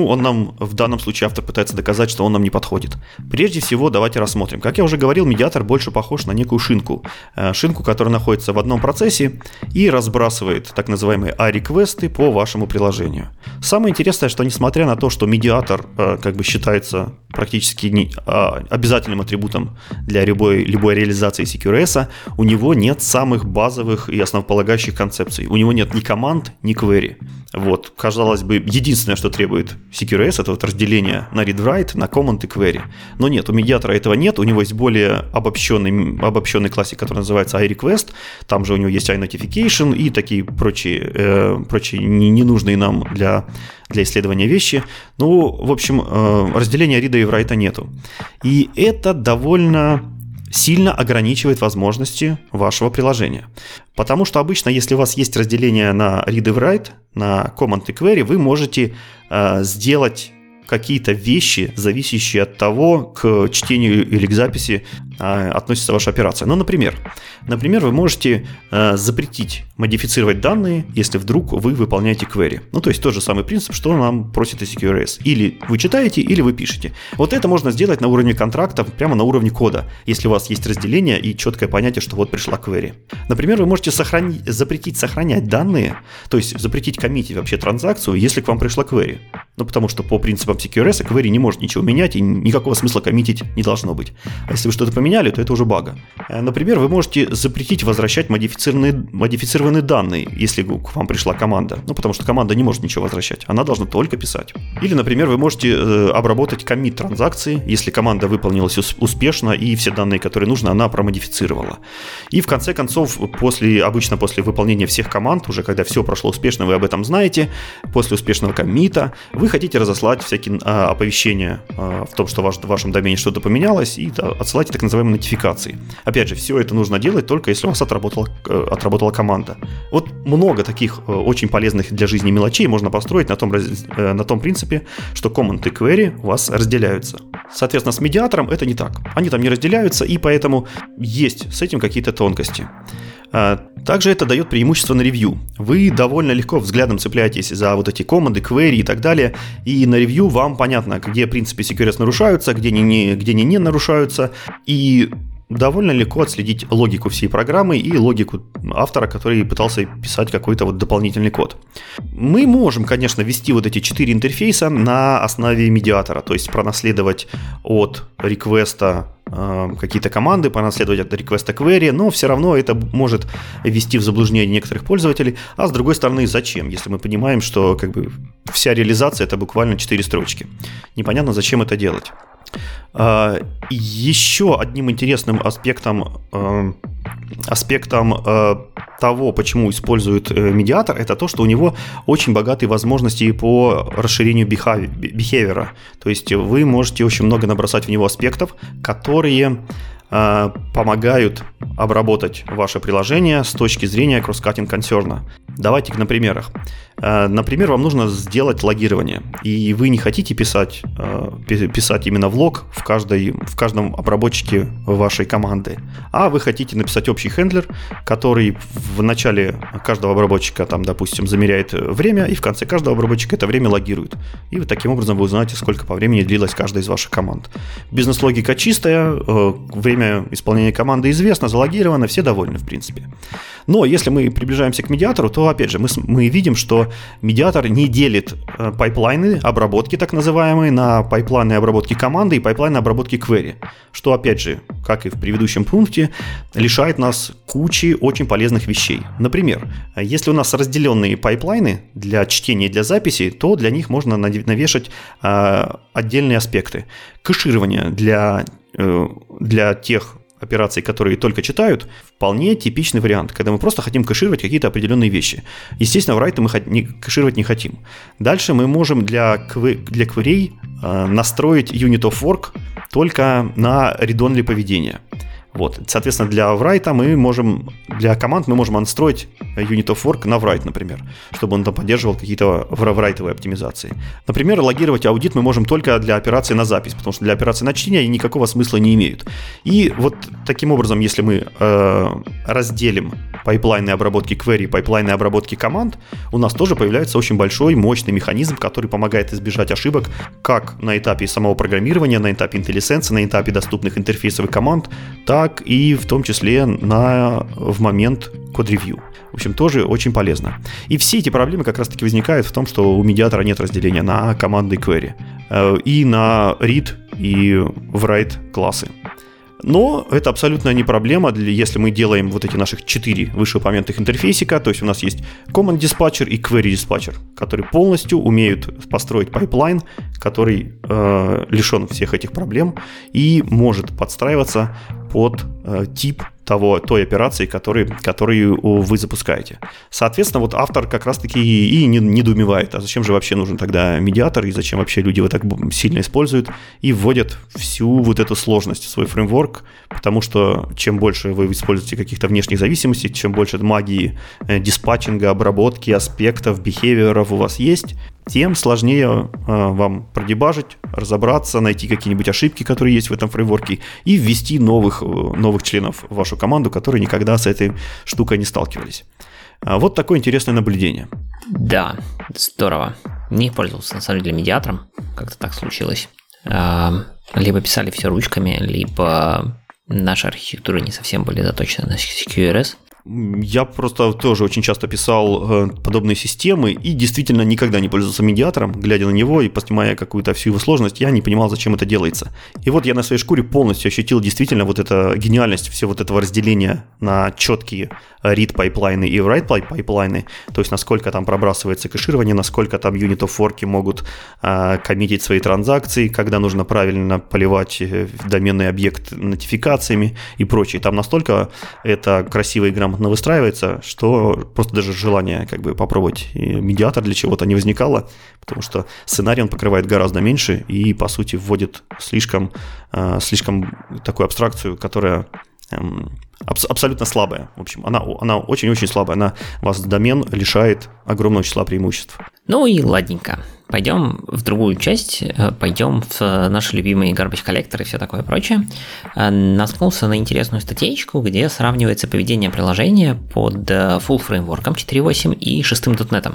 он нам в данном случае, автор пытается доказать, что он нам не подходит? Прежде всего, давайте рассмотрим. Как я уже говорил, медиатор больше похож на некую шинку. Шинку, которая находится в одном процессе и разбрасывает так называемые A-реквесты по вашему приложению. Самое интересное, что несмотря на то, что медиатор как бы считается практически обязательным атрибутом для любой реализации CQRS, у него нет самых базовых и основополагающих концепций. У него нет ни команд, ни query. Вот, казалось бы, единственное, что требует CQRS, это вот разделение на read-write, на command и query. Но нет, у медиатора этого нет, у него есть более обобщенный классик, который называется iRequest, там же у него есть iNotification и такие прочие ненужные нам для исследования вещи. Ну, в общем, разделения read и write нету. И это довольно сильно ограничивает возможности вашего приложения. Потому что обычно, если у вас есть разделение на read и write, на command и query, вы можете сделать какие-то вещи, зависящие от того, к чтению или к записи относится ваша операция. Ну, например, вы можете запретить модифицировать данные, если вдруг вы выполняете query. Ну, то есть тот же самый принцип, что нам просит и CQRS. Или вы читаете, или вы пишете. Вот это можно сделать на уровне контрактов, прямо на уровне кода, если у вас есть разделение и четкое понятие, что вот пришла query. Например, вы можете запретить сохранять данные, то есть запретить коммитить вообще транзакцию, если к вам пришла query. Ну, потому что по принципам CQRS query не может ничего менять и никакого смысла коммитить не должно быть. А если вы что-то поменяли, то это уже бага. Например, вы можете запретить возвращать модифицированные данные, если к вам пришла команда. Ну, потому что команда не может ничего возвращать, она должна только писать. Или, например, вы можете обработать коммит транзакции, если команда выполнилась успешно и все данные, которые нужны, она промодифицировала. И в конце концов, обычно после выполнения всех команд, уже когда все прошло успешно, вы об этом знаете, после успешного коммита вы хотите разослать всякие оповещения в том, что в вашем домене что-то поменялось, и отсылать так называемые нотификации. Опять же, все это нужно делать только если у вас отработала команда. Вот много таких очень полезных для жизни мелочей можно построить на том принципе, что команд и query у вас разделяются. Соответственно, с медиатором это не так. Они там не разделяются, и поэтому есть с этим какие-то тонкости. Также это дает преимущество на ревью. Вы довольно легко взглядом цепляетесь за вот эти команды, query и так далее, и на ревью вам понятно, где принципы CQRS нарушаются, где не нарушаются, и довольно легко отследить логику всей программы и логику автора, который пытался писать какой-то вот дополнительный код. Мы можем, конечно, ввести вот эти 4 интерфейса на основе медиатора, то есть пронаследовать от реквеста какие-то команды, понаследовать от реквеста query, но все равно это может ввести в заблуждение некоторых пользователей. А с другой стороны, зачем, если мы понимаем, что как бы вся реализация — это буквально 4 строчки. Непонятно, зачем это делать. Еще одним интересным аспектом того, почему используют медиатор, это то, что у него очень богатые возможности по расширению behavior. То есть вы можете очень много набросать в него аспектов, которые помогают обработать ваше приложение с точки зрения кросс-каттинг консерна. Давайте на примерах. Например, вам нужно сделать логирование, и вы не хотите писать именно в лог в каждом обработчике вашей команды, а вы хотите написать общий хендлер, который в начале каждого обработчика, там, допустим, замеряет время, и в конце каждого обработчика это время логирует. И таким образом вы узнаете, сколько по времени длилась каждая из ваших команд. Бизнес-логика чистая, время исполнения команды известно, залогировано, все довольны, в принципе. Но если мы приближаемся к медиатору, то, опять же, мы видим, что медиатор не делит пайплайны обработки, так называемые, на пайплайны обработки команды и пайплайны обработки query, что, опять же, как и в предыдущем пункте, лишает нас кучи очень полезных вещей. Например, если у нас разделенные пайплайны для чтения и для записи, то для них можно навешать отдельные аспекты. Кэширование для тех операций, которые только читают, вполне типичный вариант, когда мы просто хотим кэшировать какие-то определенные вещи. Естественно, в Rider мы кэшировать не хотим. Дальше мы можем для query настроить unit of work только на read-only поведение. Вот. Соответственно, для write для команд мы можем настроить unit of work на write, например, чтобы он там поддерживал какие-то write-овые оптимизации. Например, логировать аудит мы можем только для операции на запись, потому что для операции на чтение они никакого смысла не имеют. И вот таким образом, если мы разделим пайплайны обработки query и пайплайны обработки команд, у нас тоже появляется очень большой, мощный механизм, который помогает избежать ошибок как на этапе самого программирования, на этапе IntelliSense, на этапе доступных интерфейсов и команд, так и в том числе в момент код-ревью. В общем, тоже очень полезно. И все эти проблемы как раз-таки возникают в том, что у медиатора нет разделения на команды query и на read и write классы. Но это абсолютно не проблема, если мы делаем вот эти наших 4 вышеупомянутых интерфейсика, то есть у нас есть Command Dispatcher и Query Dispatcher, которые полностью умеют построить пайплайн, который лишен всех этих проблем и может подстраиваться под тип той операции, которую вы запускаете. Соответственно, вот автор как раз-таки и недоумевает, а зачем же вообще нужен тогда медиатор, и зачем вообще люди его так сильно используют, и вводят всю вот эту сложность в свой фреймворк, потому что чем больше вы используете каких-то внешних зависимостей, чем больше магии диспатчинга, обработки, аспектов, бихевиоров у вас есть, тем сложнее вам продебажить, разобраться, найти какие-нибудь ошибки, которые есть в этом фреймворке, и ввести новых членов в вашу команду, которые никогда с этой штукой не сталкивались. Вот такое интересное наблюдение. Да, здорово. Не пользовался, на самом деле, медиатором. Как-то так случилось. Либо писали все ручками, либо наши архитектуры не совсем были заточены на CQRS. Я просто тоже очень часто писал подобные системы и действительно никогда не пользовался медиатором, глядя на него и поснимая какую-то всю его сложность, я не понимал, зачем это делается. И вот я на своей шкуре полностью ощутил действительно вот эту гениальность всего вот этого разделения на четкие read-пайплайны и write-пайплайны, то есть насколько там пробрасывается кэширование, насколько там unit of work могут коммитить свои транзакции, когда нужно правильно поливать доменный объект нотификациями и прочее. Там настолько это красиво и грамотно выстраивается, что просто даже желание попробовать медиатор для чего-то не возникало, потому что сценарий он покрывает гораздо меньше и, по сути, вводит слишком такую абстракцию, которая абсолютно слабая. В общем, она очень-очень слабая. Она вас домен лишает огромного числа преимуществ. Ну и ладненько. Пойдем в другую часть. Пойдем в наши любимые garbage collector и все такое прочее. Наткнулся на интересную статейку, где сравнивается поведение приложения под full фреймворком 4.8 и 6-м .NET.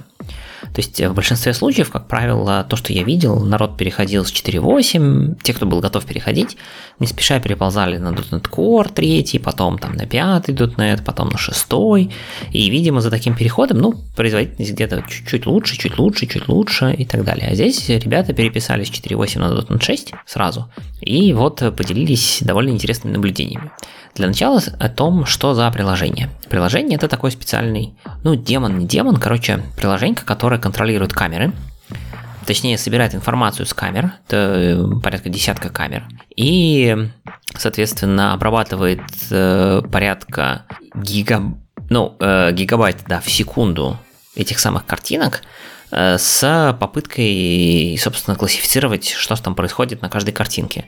То есть в большинстве случаев, как правило, то, что я видел, народ переходил с 4.8, те, кто был готов переходить, не спеша переползали на .NET Core 3, потом там на 5 .NET, потом на 6, и, видимо, за таким переходом, производительность где-то чуть лучше и так далее. А здесь ребята переписали с 4.8 на .NET 6 сразу, и вот поделились довольно интересными наблюдениями. Для начала о том, что за приложение. Приложение — это такой специальный, приложенька, которая контролирует камеры, точнее собирает информацию с камер, это порядка десятка камер, и, соответственно, обрабатывает порядка гигабайт, в секунду этих самых картинок, с попыткой, собственно, классифицировать, что же там происходит на каждой картинке.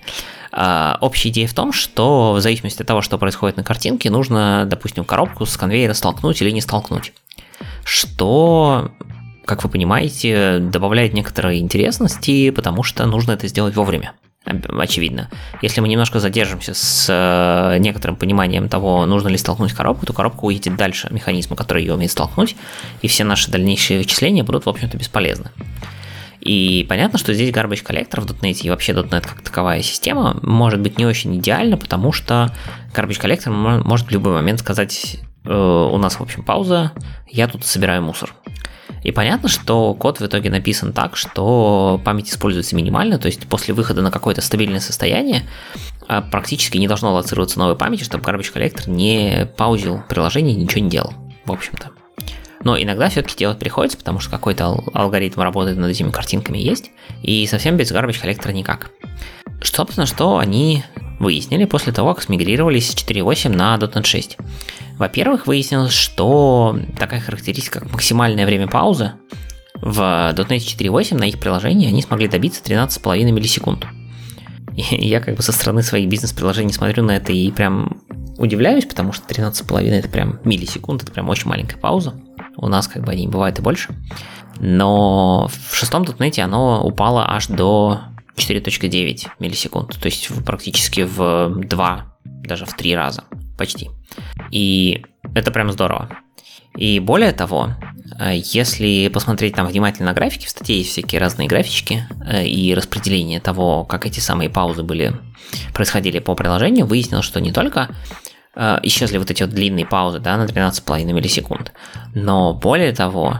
Общая идея в том, что в зависимости от того, что происходит на картинке, нужно, допустим, коробку с конвейера столкнуть или не столкнуть. что, как вы понимаете, добавляет некоторые интересности, потому что нужно это сделать вовремя. Очевидно. Если мы немножко задержимся с некоторым пониманием того, нужно ли столкнуть коробку, то коробка уедет дальше механизма, который ее умеет столкнуть, и все наши дальнейшие вычисления будут, в общем-то, бесполезны. И понятно, что здесь garbage collector в .NET и вообще .NET как таковая система может быть не очень идеальна, потому что garbage collector может в любой момент сказать: у нас, в общем, пауза, я тут собираю мусор. И понятно, что код в итоге написан так, что память используется минимально, то есть после выхода на какое-то стабильное состояние практически не должно лоцироваться новой памяти, чтобы garbage collector не паузил приложение, ничего не делал, в общем-то. Но иногда все-таки делать приходится, потому что какой-то алгоритм работает над этими картинками есть, и совсем без garbage collector никак. Собственно, что они выяснили после того, как смигрировались с 4.8 на .NET 6. Во-первых, выяснилось, что такая характеристика, как максимальное время паузы, в .NET 4.8 на их приложении они смогли добиться 13,5 миллисекунд. И я как бы со стороны своих бизнес-приложений смотрю на это и прям удивляюсь, потому что 13,5 это прям миллисекунд, это прям очень маленькая пауза. У нас как бы они бывают и больше. Но в шестом .NET оно упало аж до 4.9 миллисекунд, то есть практически в 2, даже в 3 раза, почти. И это прям здорово. И более того, если посмотреть там внимательно на графики, в статье есть всякие разные графички и распределение того, как эти самые паузы происходили по приложению, выяснилось, что не только исчезли вот эти вот длинные паузы, да, на 13,5 миллисекунд, но более того,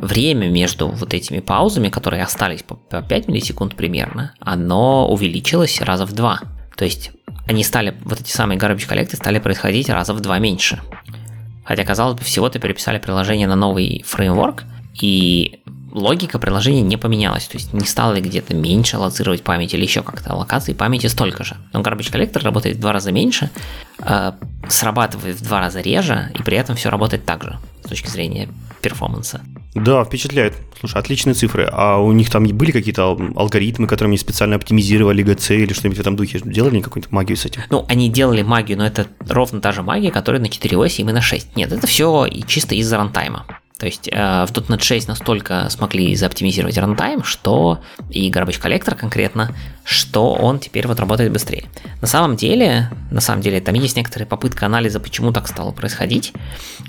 время между вот этими паузами, которые остались по 5 миллисекунд примерно, оно увеличилось раза в 2. То есть они стали, вот эти самые garbage collector стали происходить раза в 2 меньше. Хотя, казалось бы, всего-то переписали приложение на новый фреймворк, и логика приложения не поменялась, то есть не стало где-то меньше аллоцировать память или еще как-то, аллокации памяти столько же. Но garbage collector работает в 2 раза меньше, срабатывает в 2 раза реже, и при этом все работает так же с точки зрения перформанса. Да, впечатляет. Слушай, отличные цифры. А у них там были какие-то алгоритмы, которыми специально оптимизировали ГЦ или что-нибудь в этом духе? Делали какую-то магию с этим? Ну, они делали магию, но это ровно та же магия, которая на 4.8 и на 6. Нет, это все чисто из-за рантайма. То есть в .NET 6 настолько смогли заоптимизировать рантайм, что и garbage collector конкретно, что он теперь вот работает быстрее. На самом деле, там есть некоторая попытка анализа, почему так стало происходить,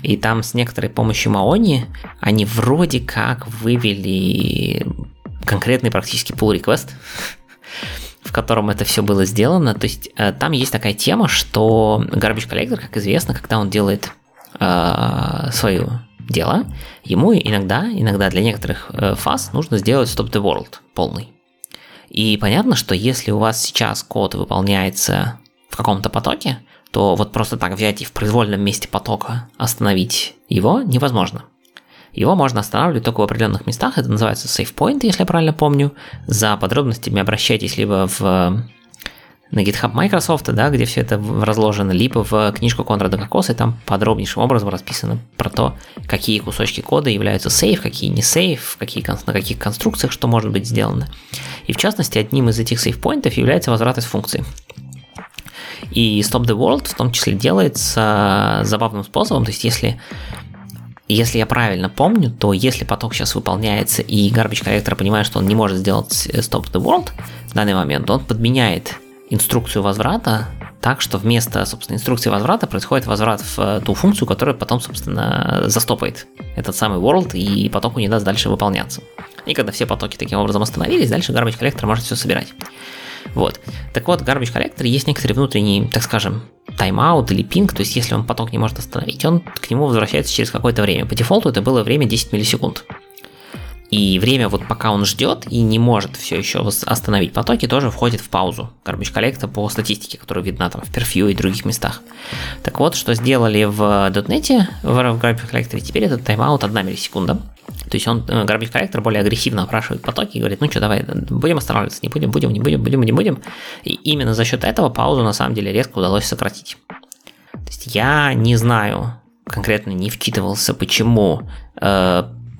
и там с некоторой помощью MAUI они вроде как вывели конкретный практически pull request, в котором это все было сделано. То есть там есть такая тема, что garbage collector, как известно, когда он делает свою дело, ему иногда для некоторых фаз нужно сделать stop the world полный. И понятно, что если у вас сейчас код выполняется в каком-то потоке, то вот просто так взять и в произвольном месте потока остановить его невозможно. Его можно останавливать только в определенных местах, это называется сейфпоинты, если я правильно помню. За подробностями обращайтесь либо на GitHub Microsoft, да, где все это разложено, либо в книжку Конрада Кокоса, и там подробнейшим образом расписано про то, какие кусочки кода являются сейф, какие не сейф, на каких конструкциях что может быть сделано. И в частности, одним из этих сейфпоинтов является возврат из функции. И Stop the World в том числе делается забавным способом, то есть если я правильно помню, то если поток сейчас выполняется и garbage collector понимает, что он не может сделать Stop the World в данный момент, он подменяет инструкцию возврата, так что вместо, собственно, инструкции возврата происходит возврат в ту функцию, которая потом, собственно, застопает этот самый world и потоку не даст дальше выполняться. И когда все потоки таким образом остановились, дальше garbage collector может все собирать. Вот. Так вот, garbage collector есть некоторый внутренний, так скажем, тайм-аут или пинг, то есть если он поток не может остановить, он к нему возвращается через какое-то время. По дефолту это было время 10 миллисекунд. И время, вот пока он ждет и не может все еще остановить потоки, тоже входит в паузу garbage collector по статистике, которая видна там в Perfew и других местах. Так вот, что сделали в .NET, в garbage collector, теперь этот тайм-аут 1 миллисекунда. То есть garbage collector более агрессивно опрашивает потоки и говорит: ну что, давай, будем останавливаться, не будем. И именно за счет этого паузу на самом деле резко удалось сократить. То есть я не знаю, конкретно не вчитывался, почему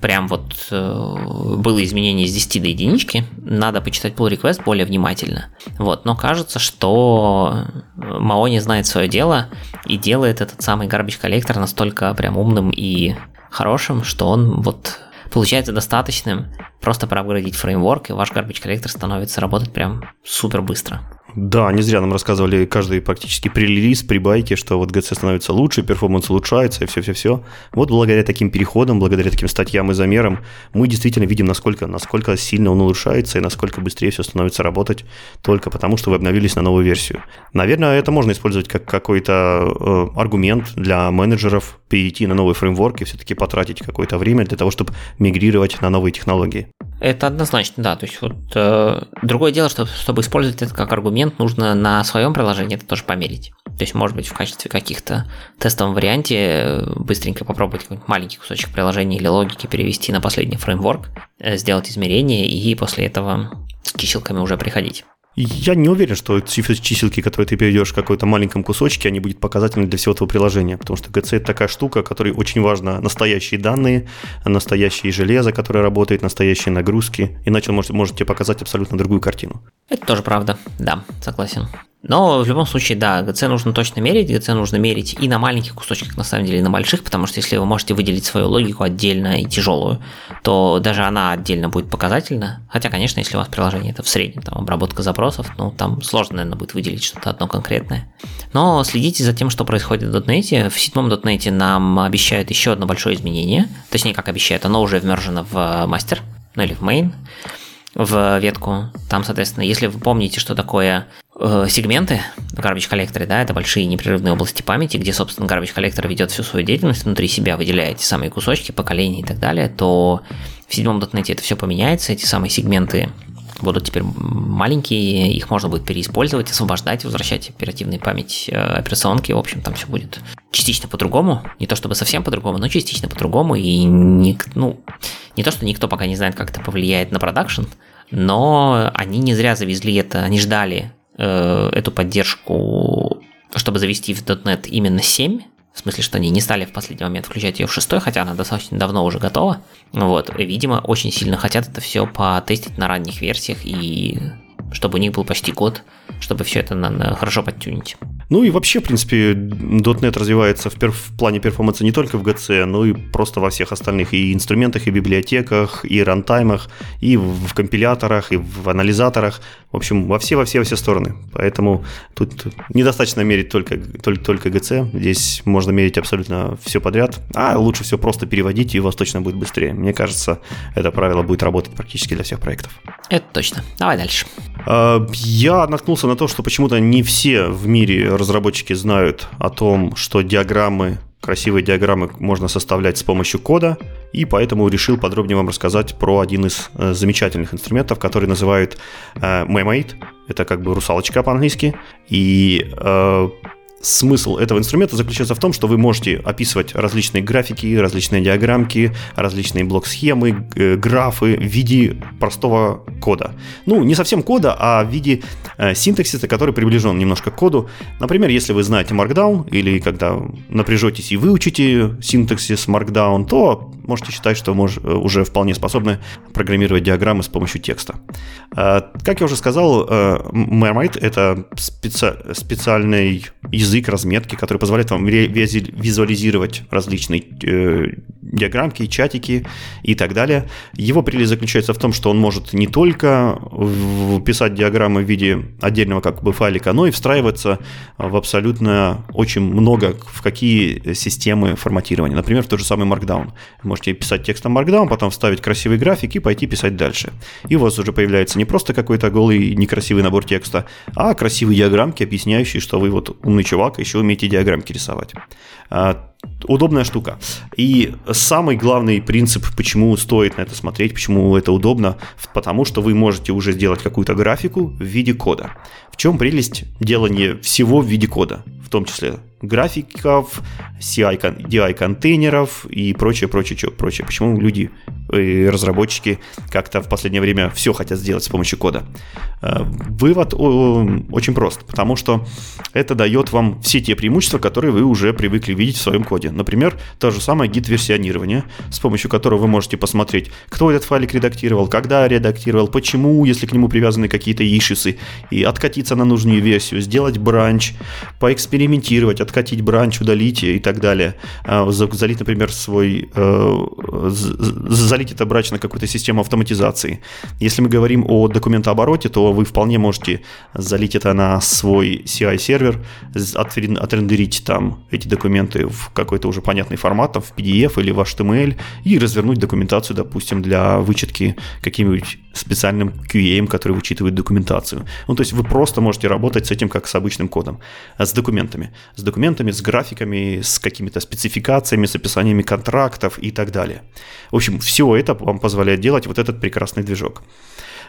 прям вот было изменение с 10 до единички, надо почитать pull request более внимательно. Вот, но кажется, что MAUI знает свое дело и делает этот самый garbage collector настолько прям умным и хорошим, что он вот получается достаточным просто проапгрейдить фреймворк, и ваш garbage collector становится работать прям супер быстро. Да, не зря нам рассказывали каждый практически пререлиз, прибайки, что вот GC становится лучше, перформанс улучшается и все-все-все. Вот благодаря таким переходам, благодаря таким статьям и замерам мы действительно видим, насколько сильно он улучшается и насколько быстрее все становится работать только потому, что вы обновились на новую версию. Наверное, это можно использовать как какой-то аргумент для менеджеров перейти на новый фреймворк и все-таки потратить какое-то время для того, чтобы мигрировать на новые технологии. Это однозначно, да. То есть вот другое дело, что чтобы использовать это как аргумент, нужно на своем приложении это тоже померить. То есть, может быть, в качестве каких-то тестовом варианте быстренько попробовать какой-нибудь маленький кусочек приложения или логики перевести на последний фреймворк, сделать измерения и после этого с чиселками уже приходить. Я не уверен, что чиселки, которые ты перейдешь в каком-то маленьком кусочке, они будут показательны для всего твоего приложения, потому что GC – это такая штука, которой очень важно настоящие данные, настоящее железо, которое работает, настоящие нагрузки, иначе он может тебе показать абсолютно другую картину. Это тоже правда, да, согласен. Но в любом случае, да, GC нужно точно мерить, GC нужно мерить и на маленьких кусочках, на самом деле, и на больших, потому что если вы можете выделить свою логику отдельно и тяжелую, то даже она отдельно будет показательна, хотя, конечно, если у вас приложение это в среднем, там, обработка запросов, ну, там сложно, наверное, будет выделить что-то одно конкретное. Но следите за тем, что происходит в .NET. В 7-м .NET нам обещают еще одно большое изменение, точнее, как обещают, оно уже вмержено в мастер, ну, или в main, в ветку. Там, соответственно, если вы помните, что такое сегменты в garbage collector, да, это большие непрерывные области памяти, где, собственно, garbage collector ведет всю свою деятельность, внутри себя выделяет те самые кусочки, поколения и так далее, то в 7-м .NET это все поменяется, эти самые сегменты будут теперь маленькие, их можно будет переиспользовать, освобождать, возвращать оперативную память операционки, в общем, там все будет частично по-другому, не то чтобы совсем по-другому, но частично по-другому, и не то, что никто пока не знает, как это повлияет на продакшн, но они не зря завезли это, они ждали эту поддержку, чтобы завести в .NET именно 7, в смысле, что они не стали в последний момент включать ее в 6, хотя она достаточно давно уже готова. Вот, видимо, очень сильно хотят это все потестить на ранних версиях, и чтобы у них был почти год, чтобы все это хорошо подтюнить. Ну и вообще, в принципе, .NET развивается в плане перформанса не только в GC, но и просто во всех остальных и инструментах, и библиотеках, и рантаймах, и в компиляторах, и в анализаторах. В общем, во все стороны. Поэтому тут недостаточно мерить только GC. Здесь можно мерить абсолютно все подряд. А лучше все просто переводить, и у вас точно будет быстрее. Мне кажется, это правило будет работать практически для всех проектов. Это точно. Давай дальше. Я наткнулся на то, что почему-то не все в мире разработчики знают о том, что красивые диаграммы можно составлять с помощью кода, и поэтому решил подробнее вам рассказать про один из замечательных инструментов, который называют Mermaid. Это как бы русалочка по-английски. И смысл этого инструмента заключается в том, что вы можете описывать различные графики, различные диаграммки, различные блок-схемы, графы в виде простого кода. Ну, не совсем кода, а в виде синтаксиса, который приближен немножко к коду. Например, если вы знаете Markdown, или когда напряжетесь и выучите синтаксис Markdown, то можете считать, что уже вполне способны программировать диаграммы с помощью текста. Как я уже сказал, Mermaid — это специальный язык разметки, который позволяет вам визуализировать различные диаграммки, чатики и так далее. Его прелесть заключается в том, что он может не только писать диаграммы в виде отдельного как бы файлика, но и встраиваться в абсолютно очень много в какие системы форматирования. Например, в тот же самый Markdown. Вы можете писать текстом Markdown, потом вставить красивый график и пойти писать дальше. И у вас уже появляется не просто какой-то голый некрасивый набор текста, а красивые диаграммки, объясняющие, что вы вот умный чувак, еще умеете диаграммки рисовать. Удобная штука. И самый главный принцип, почему стоит на это смотреть, почему это удобно, потому что вы можете уже сделать какую-то графику в виде кода. В чем прелесть делания всего в виде кода, в том числе графиков, CI, DI-контейнеров и прочее. Почему люди и разработчики как-то в последнее время все хотят сделать с помощью кода. Вывод очень прост, потому что это дает вам все те преимущества, которые вы уже привыкли видеть в своем коде. Например, то же самое Git-версионирование, с помощью которого вы можете посмотреть, кто этот файлик редактировал, когда редактировал, почему, если к нему привязаны какие-то ишисы, и откатиться на нужную версию, сделать бранч, поэкспериментировать, откатить бранч, удалить и так далее. Залить, например, залить это бранч на какую-то систему автоматизации. Если мы говорим о документообороте, то вы вполне можете залить это на свой CI-сервер, отрендерить там эти документы в какой-то уже понятный формат, там, в PDF или в HTML, и развернуть документацию, допустим, для вычетки каким-нибудь специальным QA, который вычитывает документацию. Ну, то есть вы просто можете работать с этим как с обычным кодом, а с документами. С документами, с графиками, с какими-то спецификациями, с описаниями контрактов и так далее. В общем, все это вам позволяет делать вот этот прекрасный движок.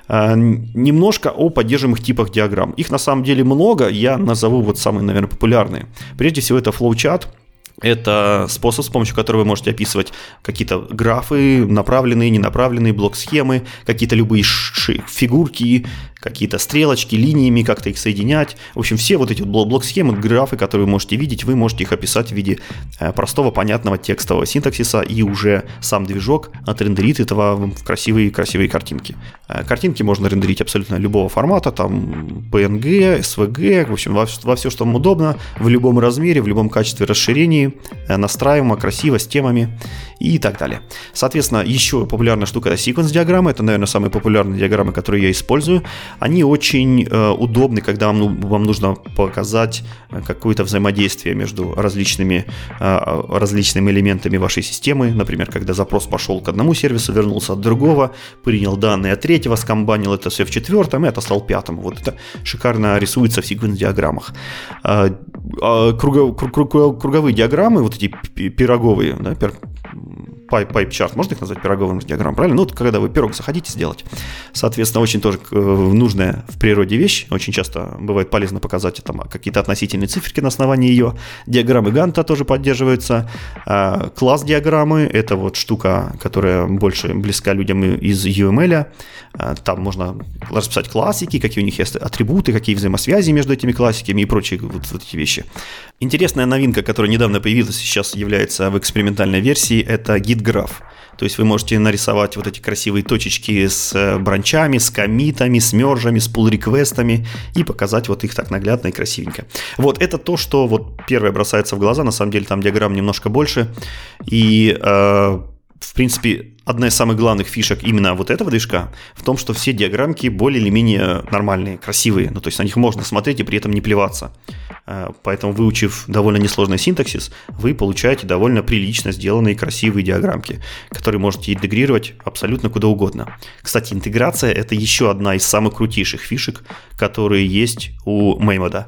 Немножко о поддерживаемых типах диаграмм. Их на самом деле много, я назову вот самые, наверное, популярные. Прежде всего, это флоучат. Это способ, с помощью которого вы можете описывать какие-то графы, направленные, ненаправленные, блок-схемы, какие-то любые фигурки, какие-то стрелочки, линиями как-то их соединять. В общем, все вот эти блок-схемы, графы, которые вы можете видеть, вы можете их описать в виде простого, понятного текстового синтаксиса, и уже сам движок отрендерит этого в красивые картинки. Картинки можно рендерить абсолютно любого формата, там PNG, SVG, в общем, во все, что вам удобно, в любом размере, в любом качестве расширения, настраиваемо, красиво, с темами и так далее. Соответственно, еще популярная штука — это секвенс-диаграммы. Это, наверное, самые популярные диаграммы, которые я использую. Они очень удобны, когда вам нужно показать какое-то взаимодействие между различными элементами вашей системы. Например, когда запрос пошел к одному сервису, вернулся от другого, принял данные от третьего, скомбанил это все в четвертом и отослал пятому. Вот это шикарно рисуется в секвенс-диаграммах. Круговые диаграммы, вот эти пироговые, да, пайп-чарт, можно их назвать пироговым диаграммом, правильно? Ну, вот когда вы пирог захотите сделать. Соответственно, очень тоже нужная в природе вещь. Очень часто бывает полезно показать там какие-то относительные циферки на основании ее. Диаграммы Ганта тоже поддерживаются. Класс-диаграммы – это вот штука, которая больше близка людям из UML. Там можно расписать классики, какие у них есть атрибуты, какие взаимосвязи между этими классиками и прочие вот эти вещи. Интересная новинка, которая недавно появилась, сейчас является в экспериментальной версии, это Git-граф. То есть вы можете нарисовать вот эти красивые точечки с бранчами, с коммитами, с мержами, с пул-реквестами и показать вот их так наглядно и красивенько. Вот это то, что вот первое бросается в глаза. На самом деле там диаграмм немножко больше. И, в принципе, одна из самых главных фишек именно вот этого движка в том, что все диаграммки более или менее нормальные, красивые. Ну, то есть на них можно смотреть и при этом не плеваться. Поэтому, выучив довольно несложный синтаксис, вы получаете довольно прилично сделанные красивые диаграммки, которые можете интегрировать абсолютно куда угодно. Кстати, интеграция – это еще одна из самых крутейших фишек, которые есть у Mermaid,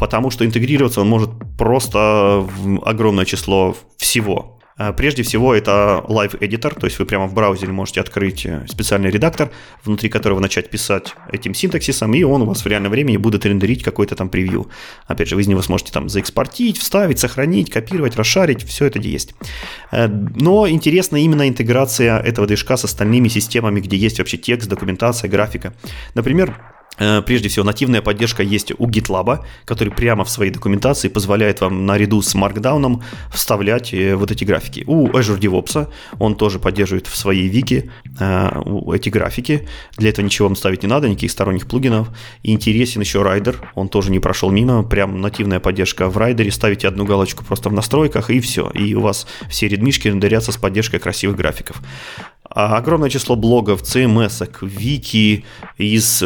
потому что интегрироваться он может просто в огромное число всего. Прежде всего, это Live Editor, то есть вы прямо в браузере можете открыть специальный редактор, внутри которого начать писать этим синтаксисом, и он у вас в реальном времени будет рендерить какой-то там превью. Опять же, вы из него сможете там заэкспортить, вставить, сохранить, копировать, расшарить, все это есть. Но интересна именно интеграция этого движка с остальными системами, где есть вообще текст, документация, графика. Например, прежде всего, нативная поддержка есть у GitLab, который прямо в своей документации позволяет вам наряду с Markdown вставлять вот эти графики. У Azure DevOps он тоже поддерживает в своей вики эти графики. Для этого ничего вам ставить не надо, никаких сторонних плugинов. Интересен еще Rider, он тоже не прошел мимо. Прям нативная поддержка в Rider. Ставите одну галочку просто в настройках, и все. И у вас все редмишки рендерятся с поддержкой красивых графиков. Огромное число блогов, CMS-ок, вики, из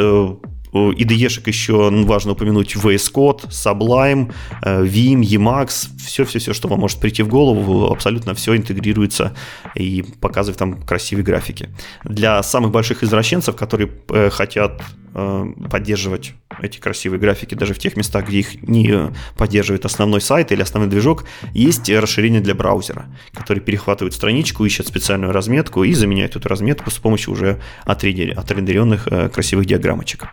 IDE-шек еще важно упомянуть VS Code, Sublime, Vim, Emacs, все-все-все, что вам может прийти в голову, абсолютно все интегрируется и показывает там красивые графики. Для самых больших извращенцев, которые хотят поддерживать эти красивые графики даже в тех местах, где их не поддерживает основной сайт или основной движок, есть расширение для браузера, который перехватывает страничку, ищет специальную разметку и заменяет эту разметку с помощью уже отрендеренных красивых диаграммочек.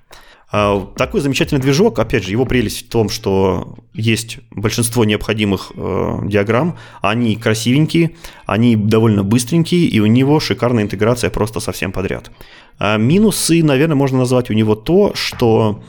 Такой замечательный движок, опять же, его прелесть в том, что есть большинство необходимых диаграмм, они красивенькие, Они довольно быстренькие, и у него шикарная интеграция просто совсем подряд. А минусы, наверное, можно назвать у него то, что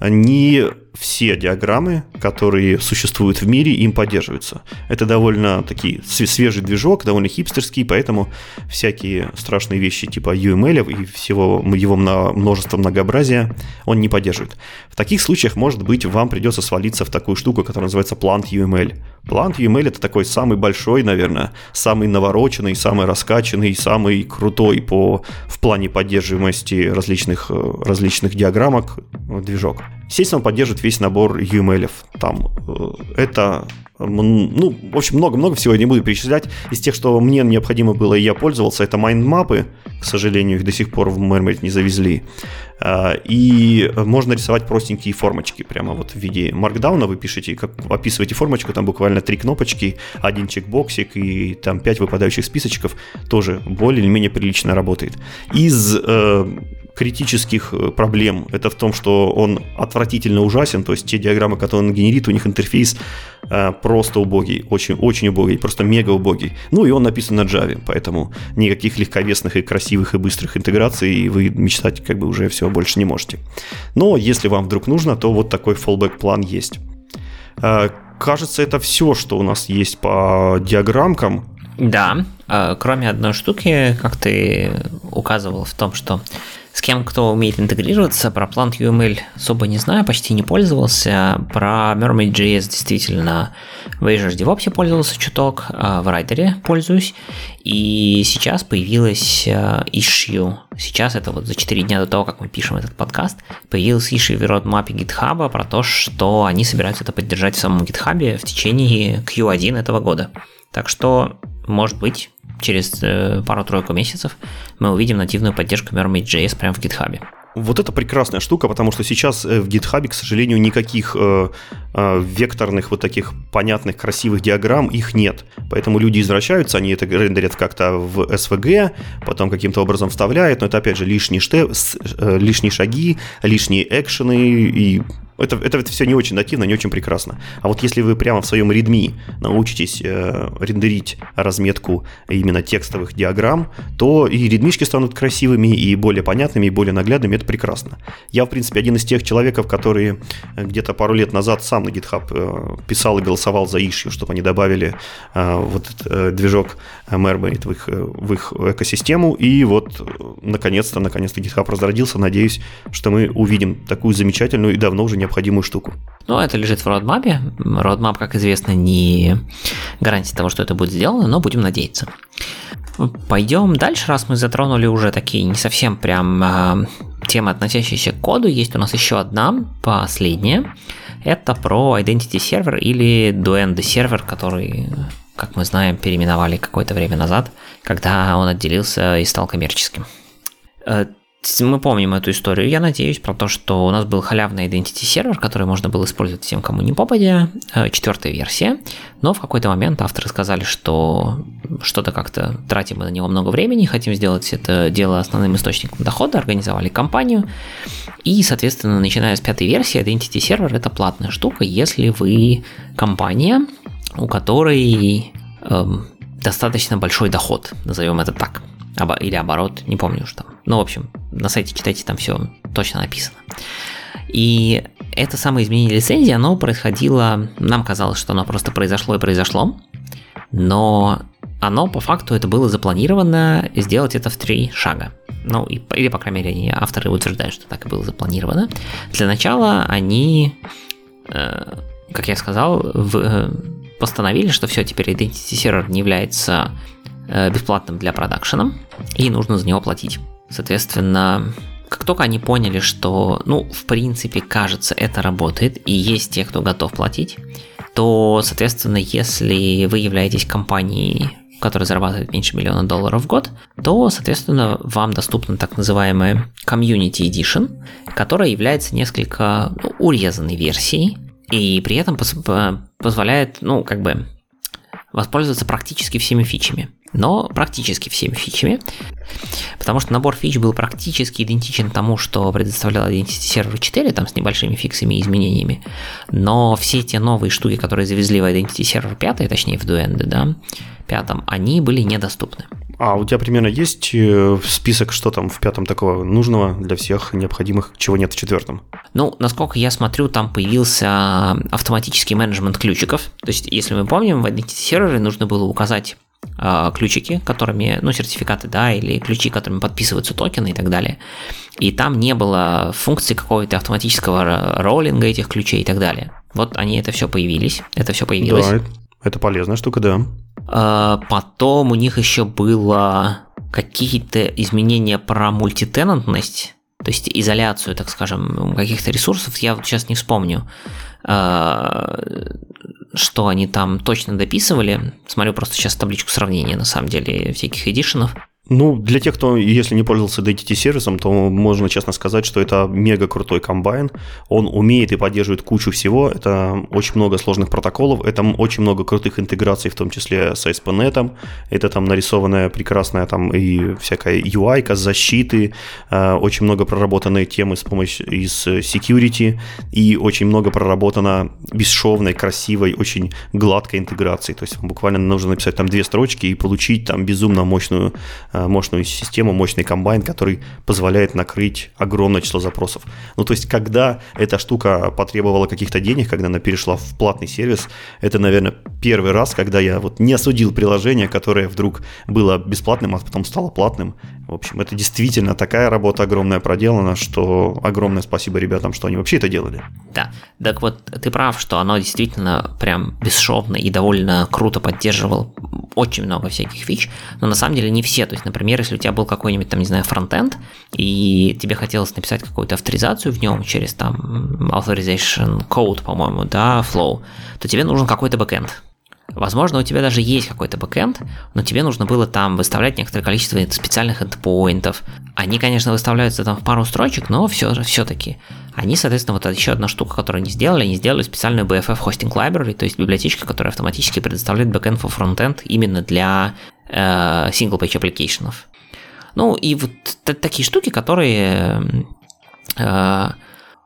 не все диаграммы, которые существуют в мире, им поддерживаются. Это довольно-таки свежий движок, довольно хипстерский, поэтому всякие страшные вещи типа UML и всего его множества многообразия он не поддерживает. В таких случаях, может быть, вам придется свалиться в такую штуку, которая называется Plant UML. Plant UML — это такой самый большой, наверное, самый навороченный, самый раскачанный, самый крутой в плане поддерживаемости различных диаграммок движок. Естественно, он поддерживает весь набор UML-ев. Там в общем, много-много всего я не буду перечислять. Из тех, что мне необходимо было, и я пользовался, это майндмапы. К сожалению, их до сих пор в Mermaid не завезли. И можно рисовать простенькие формочки. Прямо вот в виде маркдауна вы пишете, как описываете формочку, там буквально 3 кнопочки, 1 чекбоксик и там 5 выпадающих списочков. Тоже более или менее прилично работает. Из критических проблем — это в том, что он отвратительно ужасен, то есть те диаграммы, которые он генерит, у них интерфейс просто убогий, очень-очень убогий, просто мега убогий. Ну и он написан на Java, поэтому никаких легковесных и красивых и быстрых интеграций вы мечтать как бы уже все больше не можете. Но если вам вдруг нужно, то вот такой fallback-план есть. Кажется, это все, что у нас есть по диаграммкам. Да, кроме одной штуки, как ты указывал в том, что с кем кто умеет интегрироваться, про Plant UML особо не знаю, почти не пользовался. Про Mermaid.js действительно в Azure DevOps пользовался чуток, в Rider пользуюсь. И сейчас появилась issue. Сейчас это вот за 4 дня до того, как мы пишем этот подкаст, появилась issue в roadmap GitHub про то, что они собираются это поддержать в самом GitHub в течение Q1 этого года. Так что, может быть, через пару-тройку месяцев мы увидим нативную поддержку Mermaid.js прямо в GitHub. Вот это прекрасная штука, потому что сейчас в GitHub, к сожалению, никаких векторных вот таких понятных красивых диаграмм, их нет. Поэтому люди извращаются, они это рендерят как-то в SVG, потом каким-то образом вставляют, но это опять же лишние шаги, лишние экшены и... Это все не очень нативно, не очень прекрасно. А вот если вы прямо в своем readme научитесь рендерить разметку именно текстовых диаграмм, то и readme-шки станут красивыми, и более понятными, и более наглядными. Это прекрасно. Я, в принципе, один из тех человеков, которые где-то пару лет назад сам на GitHub писал и голосовал за issue, чтобы они добавили вот этот движок Mermaid в их экосистему. И вот наконец-то GitHub разродился. Надеюсь, что мы увидим такую замечательную и давно уже необходимую штуку. Ну, это лежит в roadmap. Roadmap, как известно, не гарантия того, что это будет сделано, но будем надеяться. Пойдем дальше, раз мы затронули уже такие не совсем прям темы, относящиеся к коду. Есть у нас еще одна, последняя. Это про IdentityServer или Duende сервер, который, как мы знаем, переименовали какое-то время назад, когда он отделился и стал коммерческим. Мы помним эту историю, я надеюсь, про то, что у нас был халявный Identity сервер, который можно было использовать всем, кому не попадя, 4-я версия, но в какой-то момент авторы сказали, что что-то как-то тратим мы на него много времени, хотим сделать это дело основным источником дохода, организовали компанию, и, соответственно, начиная с 5-й версии, Identity сервер — это платная штука, если вы компания, у которой достаточно большой доход, назовем это так. Или оборот, не помню что. Ну, в общем, на сайте читайте, там все точно написано. И это самое изменение лицензии, оно происходило, нам казалось, что оно просто произошло и произошло, но оно по факту это было запланировано сделать это в 3 шага. Ну, или, по крайней мере, авторы утверждают, что так и было запланировано. Для начала они, как я сказал, постановили, что все, теперь Identity Server не является бесплатным для продакшена, и нужно за него платить. Соответственно, как только они поняли, что, в принципе, кажется, это работает, и есть те, кто готов платить, то, соответственно, если вы являетесь компанией, которая зарабатывает меньше $1 миллиона в год, то, соответственно, вам доступна так называемая Community Edition, которая является несколько урезанной версией, и при этом позволяет, воспользоваться практически всеми фичами. но практически всеми фичами, потому что набор фич был практически идентичен тому, что предоставлял IdentityServer 4, там с небольшими фиксами и изменениями, но все те новые штуки, которые завезли в IdentityServer 5, точнее в Duende, да, 5, они были недоступны. А у тебя примерно есть список, что там в 5 такого нужного для всех необходимых, чего нет в 4? Ну, насколько я смотрю, там появился автоматический менеджмент ключиков. То есть, если мы помним, в IdentityServer нужно было указать ключики, которыми, ну, сертификаты, да, или ключи, которыми подписываются токены и так далее. И там не было функции какого-то автоматического роллинга этих ключей и так далее. Вот они это все появились, это все появилось. Да, это полезная штука, да. Потом у них еще было какие-то изменения про мультитенантность, то есть изоляцию, так скажем, каких-то ресурсов, я вот сейчас не вспомню, что они там точно дописывали. Смотрю просто сейчас табличку сравнения, на самом деле, всяких эдишенов. Ну, для тех, кто, если не пользовался DTT-сервисом, то можно честно сказать, что это мега крутой комбайн. Он умеет и поддерживает кучу всего. Это очень много сложных протоколов, это очень много крутых интеграций, в том числе с ASP.NET. Это там нарисованная прекрасная там и всякая UI-ка, защиты, очень много проработанной темы с помощью из security и очень много проработано бесшовной, красивой, очень гладкой интеграции. То есть буквально нужно написать там 2 строчки и получить там безумно мощную систему, мощный комбайн, который позволяет накрыть огромное число запросов. Ну, то есть, когда эта штука потребовала каких-то денег, когда она перешла в платный сервис, это, наверное, первый раз, когда я вот не осудил приложение, которое вдруг было бесплатным, а потом стало платным. В общем, это действительно такая работа огромная проделана, что огромное спасибо ребятам, что они вообще это делали. Да, так вот, ты прав, что оно действительно прям бесшовно и довольно круто поддерживало очень много всяких фич, но на самом деле не все. То есть, например, если у тебя был какой-нибудь там, не знаю, фронтенд, и тебе хотелось написать какую-то авторизацию в нем через там authorization code, по-моему, да, flow, то тебе нужен какой-то бэкэнд. Возможно, у тебя даже есть какой-то бэкэнд, но тебе нужно было там выставлять некоторое количество специальных эндпоинтов. Они, конечно, выставляются там в пару строчек, но все-таки. Они, соответственно, вот еще одна штука, которую они сделали специальную BFF Hosting Library, то есть библиотечка, которая автоматически предоставляет бэкэнд for фронтенд именно для single-page applications. Ну и вот такие штуки, которые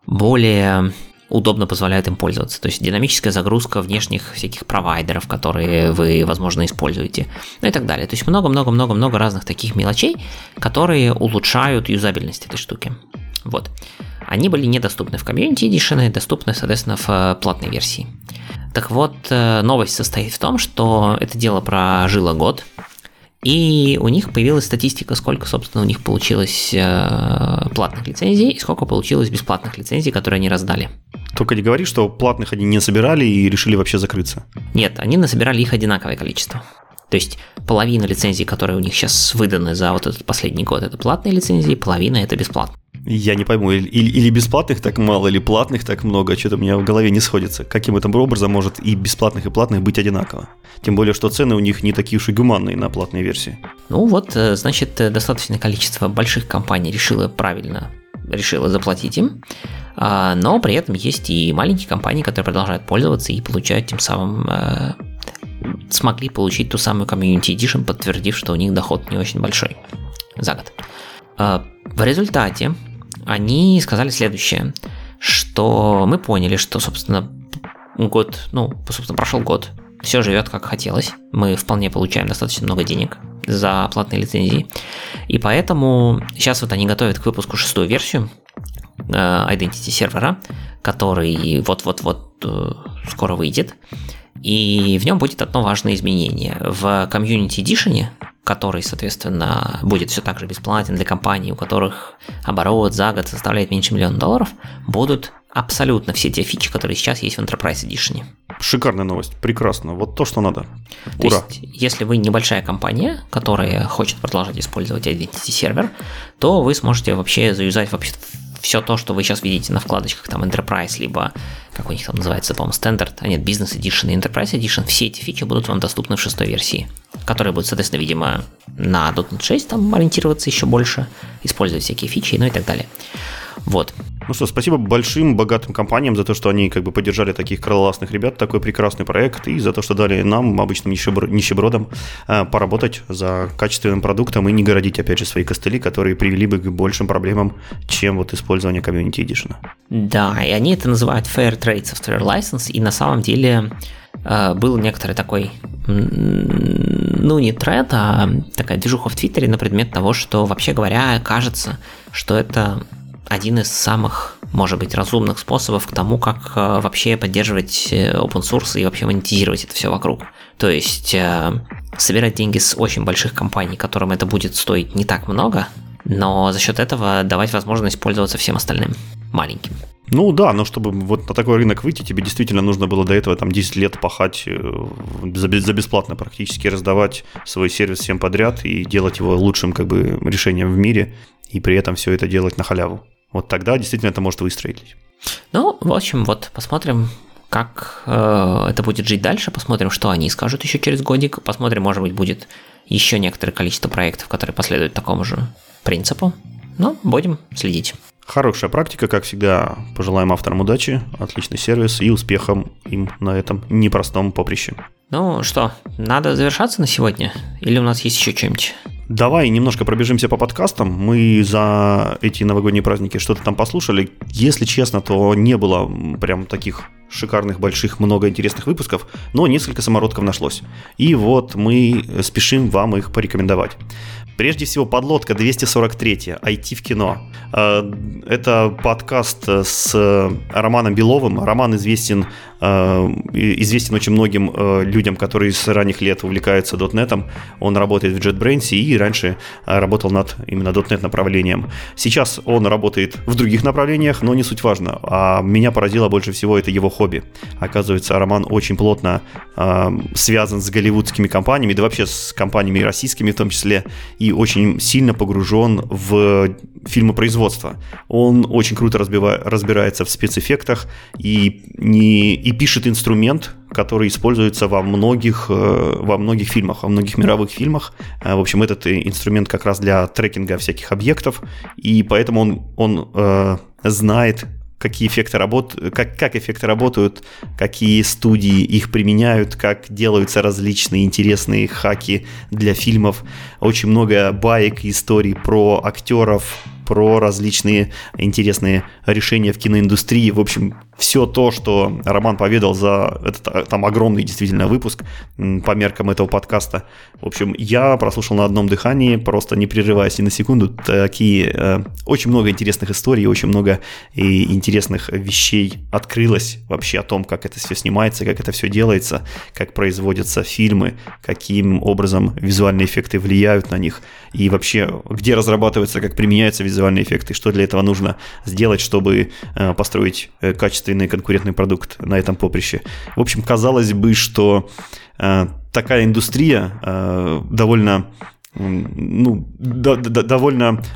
более удобно позволяет им пользоваться. То есть динамическая загрузка внешних всяких провайдеров, которые вы, возможно, используете, ну и так далее. То есть много-много-много-много разных таких мелочей, которые улучшают юзабельность этой штуки. Вот. Они были недоступны в Community Edition, доступны, соответственно, в платной версии. Так вот, новость состоит в том, что это дело прожило год, и у них появилась статистика, сколько, собственно, у них получилось платных лицензий и сколько получилось бесплатных лицензий, которые они раздали. Только не говори, что платных они не собирали и решили вообще закрыться. Нет, они насобирали их одинаковое количество. То есть половина лицензий, которые у них сейчас выданы за вот этот последний год, это платные лицензии, половина это бесплатные. Я не пойму, или бесплатных так мало, или платных так много, что-то у меня в голове не сходится. Каким это образом может и бесплатных, и платных быть одинаково? Тем более, что цены у них не такие уж и гуманные на платной версии. Ну вот, значит, достаточное количество больших компаний решило заплатить им, но при этом есть и маленькие компании, которые продолжают пользоваться и получают тем самым, смогли получить ту самую Community Edition, подтвердив, что у них доход не очень большой за год. В результате они сказали следующее, что мы поняли, что, собственно, прошел год, все живет как хотелось, мы вполне получаем достаточно много денег за платные лицензии, и поэтому сейчас вот они готовят к выпуску 6-ю версию IdentityServer, который вот-вот-вот скоро выйдет, и в нем будет одно важное изменение. В Community Edition, который, соответственно, будет все так же бесплатен для компаний, у которых оборот за год составляет меньше $1 миллион, будут абсолютно все те фичи, которые сейчас есть в Enterprise Edition. Шикарная новость, прекрасно, вот то, что надо. То Ура! Есть, если вы небольшая компания, которая хочет продолжать использовать IdentityServer, то вы сможете вообще заюзать вообще все то, что вы сейчас видите на вкладочках там Enterprise, либо, как у них там называется, по-моему, Standard, а нет, Business Edition и Enterprise Edition, все эти фичи будут вам доступны в 6-й версии, которые будут, соответственно, видимо, на .NET 6 там ориентироваться еще больше, использовать всякие фичи, ну и так далее. Вот. Ну что, спасибо большим богатым компаниям за то, что они как бы поддержали таких крылатых ребят, такой прекрасный проект, и за то, что дали нам, обычным нищебродам, поработать за качественным продуктом и не городить, опять же, свои костыли, которые привели бы к большим проблемам, чем вот использование Community Edition. Да, и они это называют Fair Trade Software License, и на самом деле был некоторый такой, ну не тред, а такая движуха в Твиттере на предмет того, что, вообще говоря, кажется, что это один из самых, может быть, разумных способов к тому, как вообще поддерживать open source и вообще монетизировать это все вокруг. То есть собирать деньги с очень больших компаний, которым это будет стоить не так много, но за счет этого давать возможность пользоваться всем остальным маленьким. Ну да, но чтобы вот на такой рынок выйти, тебе действительно нужно было до этого там 10 лет пахать за бесплатно практически, раздавать свой сервис всем подряд и делать его лучшим как бы решением в мире, и при этом все это делать на халяву. Вот тогда действительно это может выстрелить. Ну, в общем, вот посмотрим, как это будет жить дальше, посмотрим, что они скажут еще через годик, посмотрим, может быть, будет еще некоторое количество проектов, которые последуют такому же принципу, но будем следить. Хорошая практика, как всегда, пожелаем авторам удачи, отличный сервис и успехом им на этом непростом поприще. Ну что, надо завершаться на сегодня? Или у нас есть еще что-нибудь? Давай немножко пробежимся по подкастам. Мы за эти новогодние праздники что-то там послушали. Если честно, то не было прям таких шикарных, больших, много интересных выпусков, но несколько самородков нашлось. И вот мы спешим вам их порекомендовать. Прежде всего, подлодка 243 «IT в кино». Это подкаст с Романом Беловым. Роман известен очень многим людям, которые с ранних лет увлекаются .NET. Он работает в JetBrains и раньше работал над именно .NET направлением. Сейчас он работает в других направлениях, но не суть важно. А меня поразило больше всего это его хобби. Оказывается, Роман очень плотно связан с голливудскими компаниями, да вообще с компаниями российскими в том числе, и очень сильно погружен в фильмопроизводство. Он очень круто разбирается в спецэффектах и пишет инструмент, который используется во многих фильмах, во многих мировых фильмах. В общем, этот инструмент как раз для трекинга всяких объектов, и поэтому он знает, как эффекты работают, какие студии их применяют, как делаются различные интересные хаки для фильмов. Очень много баек и историй про актеров, про различные интересные решения в киноиндустрии. В общем, все то, что Роман поведал за этот там огромный действительно выпуск по меркам этого подкаста. В общем, я прослушал на одном дыхании, просто не прерываясь ни на секунду. Очень много интересных историй, очень много интересных вещей открылось вообще о том, как это все снимается, как это все делается, как производятся фильмы, каким образом визуальные эффекты влияют на них, и вообще, где разрабатывается, как применяются визуальные эффекты, что для этого нужно сделать, чтобы построить качественный конкурентный продукт на этом поприще. В общем, казалось бы, что такая индустрия довольно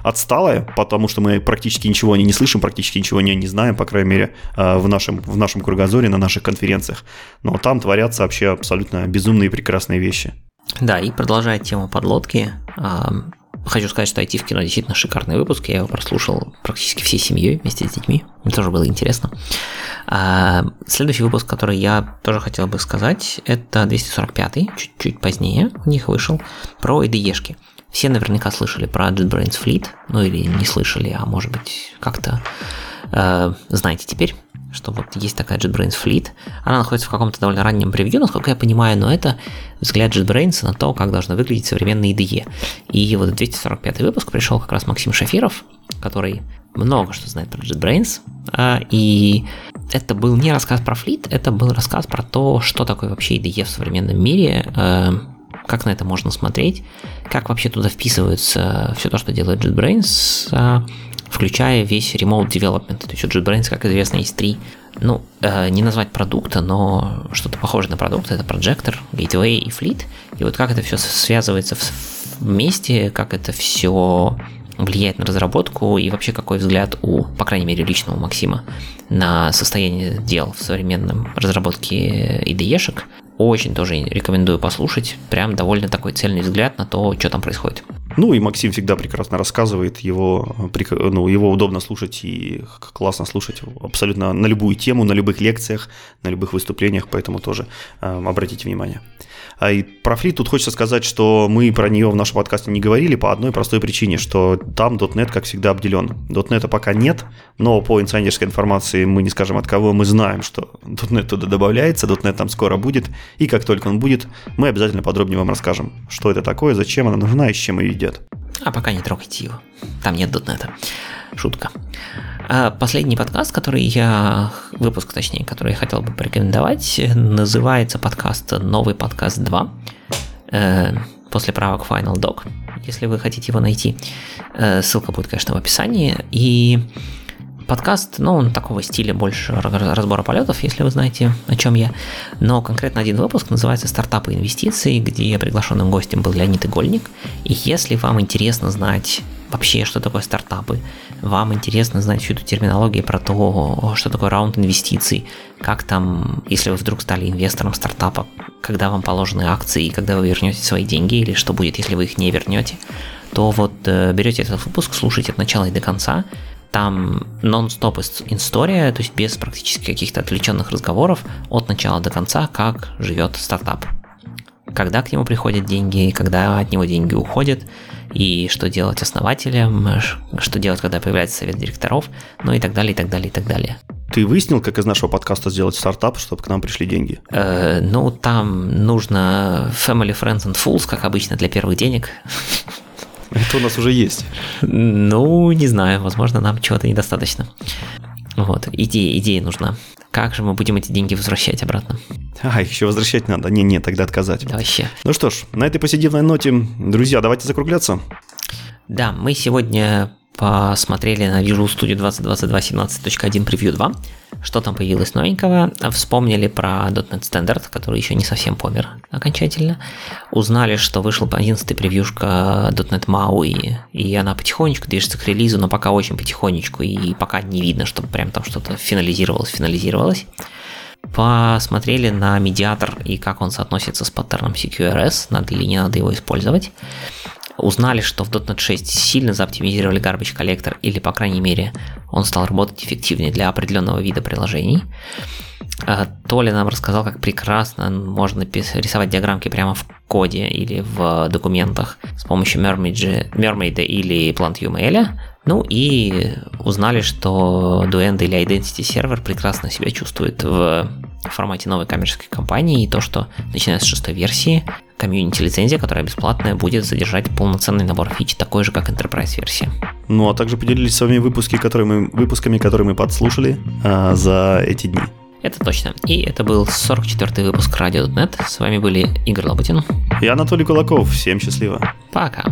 отсталая, потому что мы практически ничего о ней не слышим, практически ничего о ней не знаем, по крайней мере, в нашем кругозоре, на наших конференциях. Но там творятся вообще абсолютно безумные и прекрасные вещи. Да, и продолжая тему подлодки, хочу сказать, что IT в кино действительно шикарный выпуск. Я его прослушал практически всей семьей вместе с детьми. Мне тоже было интересно. Следующий выпуск, который я тоже хотел бы сказать, это 245-й, чуть-чуть позднее у них вышел, про IDE-шки. Все наверняка слышали про JetBrains Fleet, ну или не слышали, а может быть как-то знаете теперь, что вот есть такая JetBrains Fleet. Она находится в каком-то довольно раннем превью, насколько я понимаю, но это взгляд JetBrains на то, как должно выглядеть современное IDE. И вот 245 выпуск пришел как раз Максим Шафиров, который много что знает про JetBrains, и это был не рассказ про Fleet, это был рассказ про то, что такое вообще IDE в современном мире, как на это можно смотреть, как вообще туда вписывается все то, что делает JetBrains, включая весь remote development. То есть у JetBrains, как известно, есть три, не назвать продукта, но что-то похожее на продукт. Это Projector, Gateway и Fleet. И вот как это все связывается вместе, как это все влияет на разработку и вообще какой взгляд по крайней мере, лично у Максима на состояние дел в современном разработке IDE-шек. Очень тоже рекомендую послушать. Прям довольно такой цельный взгляд на то, что там происходит. Ну и Максим всегда прекрасно рассказывает, его удобно слушать и классно слушать абсолютно на любую тему, на любых лекциях, на любых выступлениях, поэтому тоже обратите внимание. И про Fleet тут хочется сказать, что мы про нее в нашем подкасте не говорили по одной простой причине, что там .NET, как всегда, обделен. .NET пока нет, но по инсайдерской информации мы не скажем от кого, мы знаем, что .NET туда добавляется, .NET там скоро будет, и как только он будет, мы обязательно подробнее вам расскажем, что это такое, зачем она нужна и с чем ее едят. А пока не трогайте его, там нет .NET. Шутка. Последний подкаст, который я хотел бы порекомендовать, называется подкаст «Новый подкаст 2» после правок Final Doc, если вы хотите его найти. Ссылка будет, конечно, в описании. И подкаст, он такого стиля больше разбора полетов, если вы знаете, о чем я. Но конкретно один выпуск называется «Стартапы и инвестиции», где приглашенным гостем был Леонид Игольник. И если вам интересно знать вообще, что такое стартапы, вам интересно знать всю эту терминологию про то, что такое раунд инвестиций, как там, если вы вдруг стали инвестором стартапа, когда вам положены акции, когда вы вернете свои деньги, или что будет, если вы их не вернете, то берете этот выпуск, слушайте от начала и до конца. Там нон-стоп история, то есть без практически каких-то отвлеченных разговоров от начала до конца, как живет стартап. Когда к нему приходят деньги, когда от него деньги уходят, и что делать основателям, что делать, когда появляется совет директоров, и так далее, и так далее, и так далее. Ты выяснил, как из нашего подкаста сделать стартап, чтобы к нам пришли деньги? Там нужно family, friends and fools, как обычно, для первых денег. Это у нас уже есть. Не знаю, возможно, нам чего-то недостаточно. Идея нужна. Как же мы будем эти деньги возвращать обратно? Их еще возвращать надо. Не, тогда отказать. Да вообще. Ну что ж, на этой позитивной ноте, друзья, давайте закругляться. Да, мы сегодня посмотрели на Visual Studio 2022 17.1 превью 2, что там появилось новенького, вспомнили про .NET Standard, который еще не совсем помер окончательно, узнали, что вышла 11-я превьюшка .NET MAUI, и она потихонечку движется к релизу, но пока очень потихонечку, и пока не видно, чтобы прям там что-то финализировалось. Посмотрели на MediatR и как он соотносится с паттерном CQRS, надо или не надо его использовать. Узнали, что в .NET 6 сильно заоптимизировали garbage collector, или, по крайней мере, он стал работать эффективнее для определенного вида приложений. Толя нам рассказал, как прекрасно можно рисовать диаграммки прямо в коде или в документах с помощью Mermaid или PlantUML. И узнали, что Duende или IdentityServer прекрасно себя чувствует в формате новой коммерческой компании, и то, что начиная с 6-й версии, комьюнити-лицензия, которая бесплатная, будет содержать полноценный набор фич, такой же, как Enterprise-версия. А также поделились с вами выпусками, которые мы подслушали за эти дни. Это точно. И это был 44-й выпуск Radio.net. С вами были Игорь Лобутин и Анатолий Кулаков. Всем счастливо. Пока.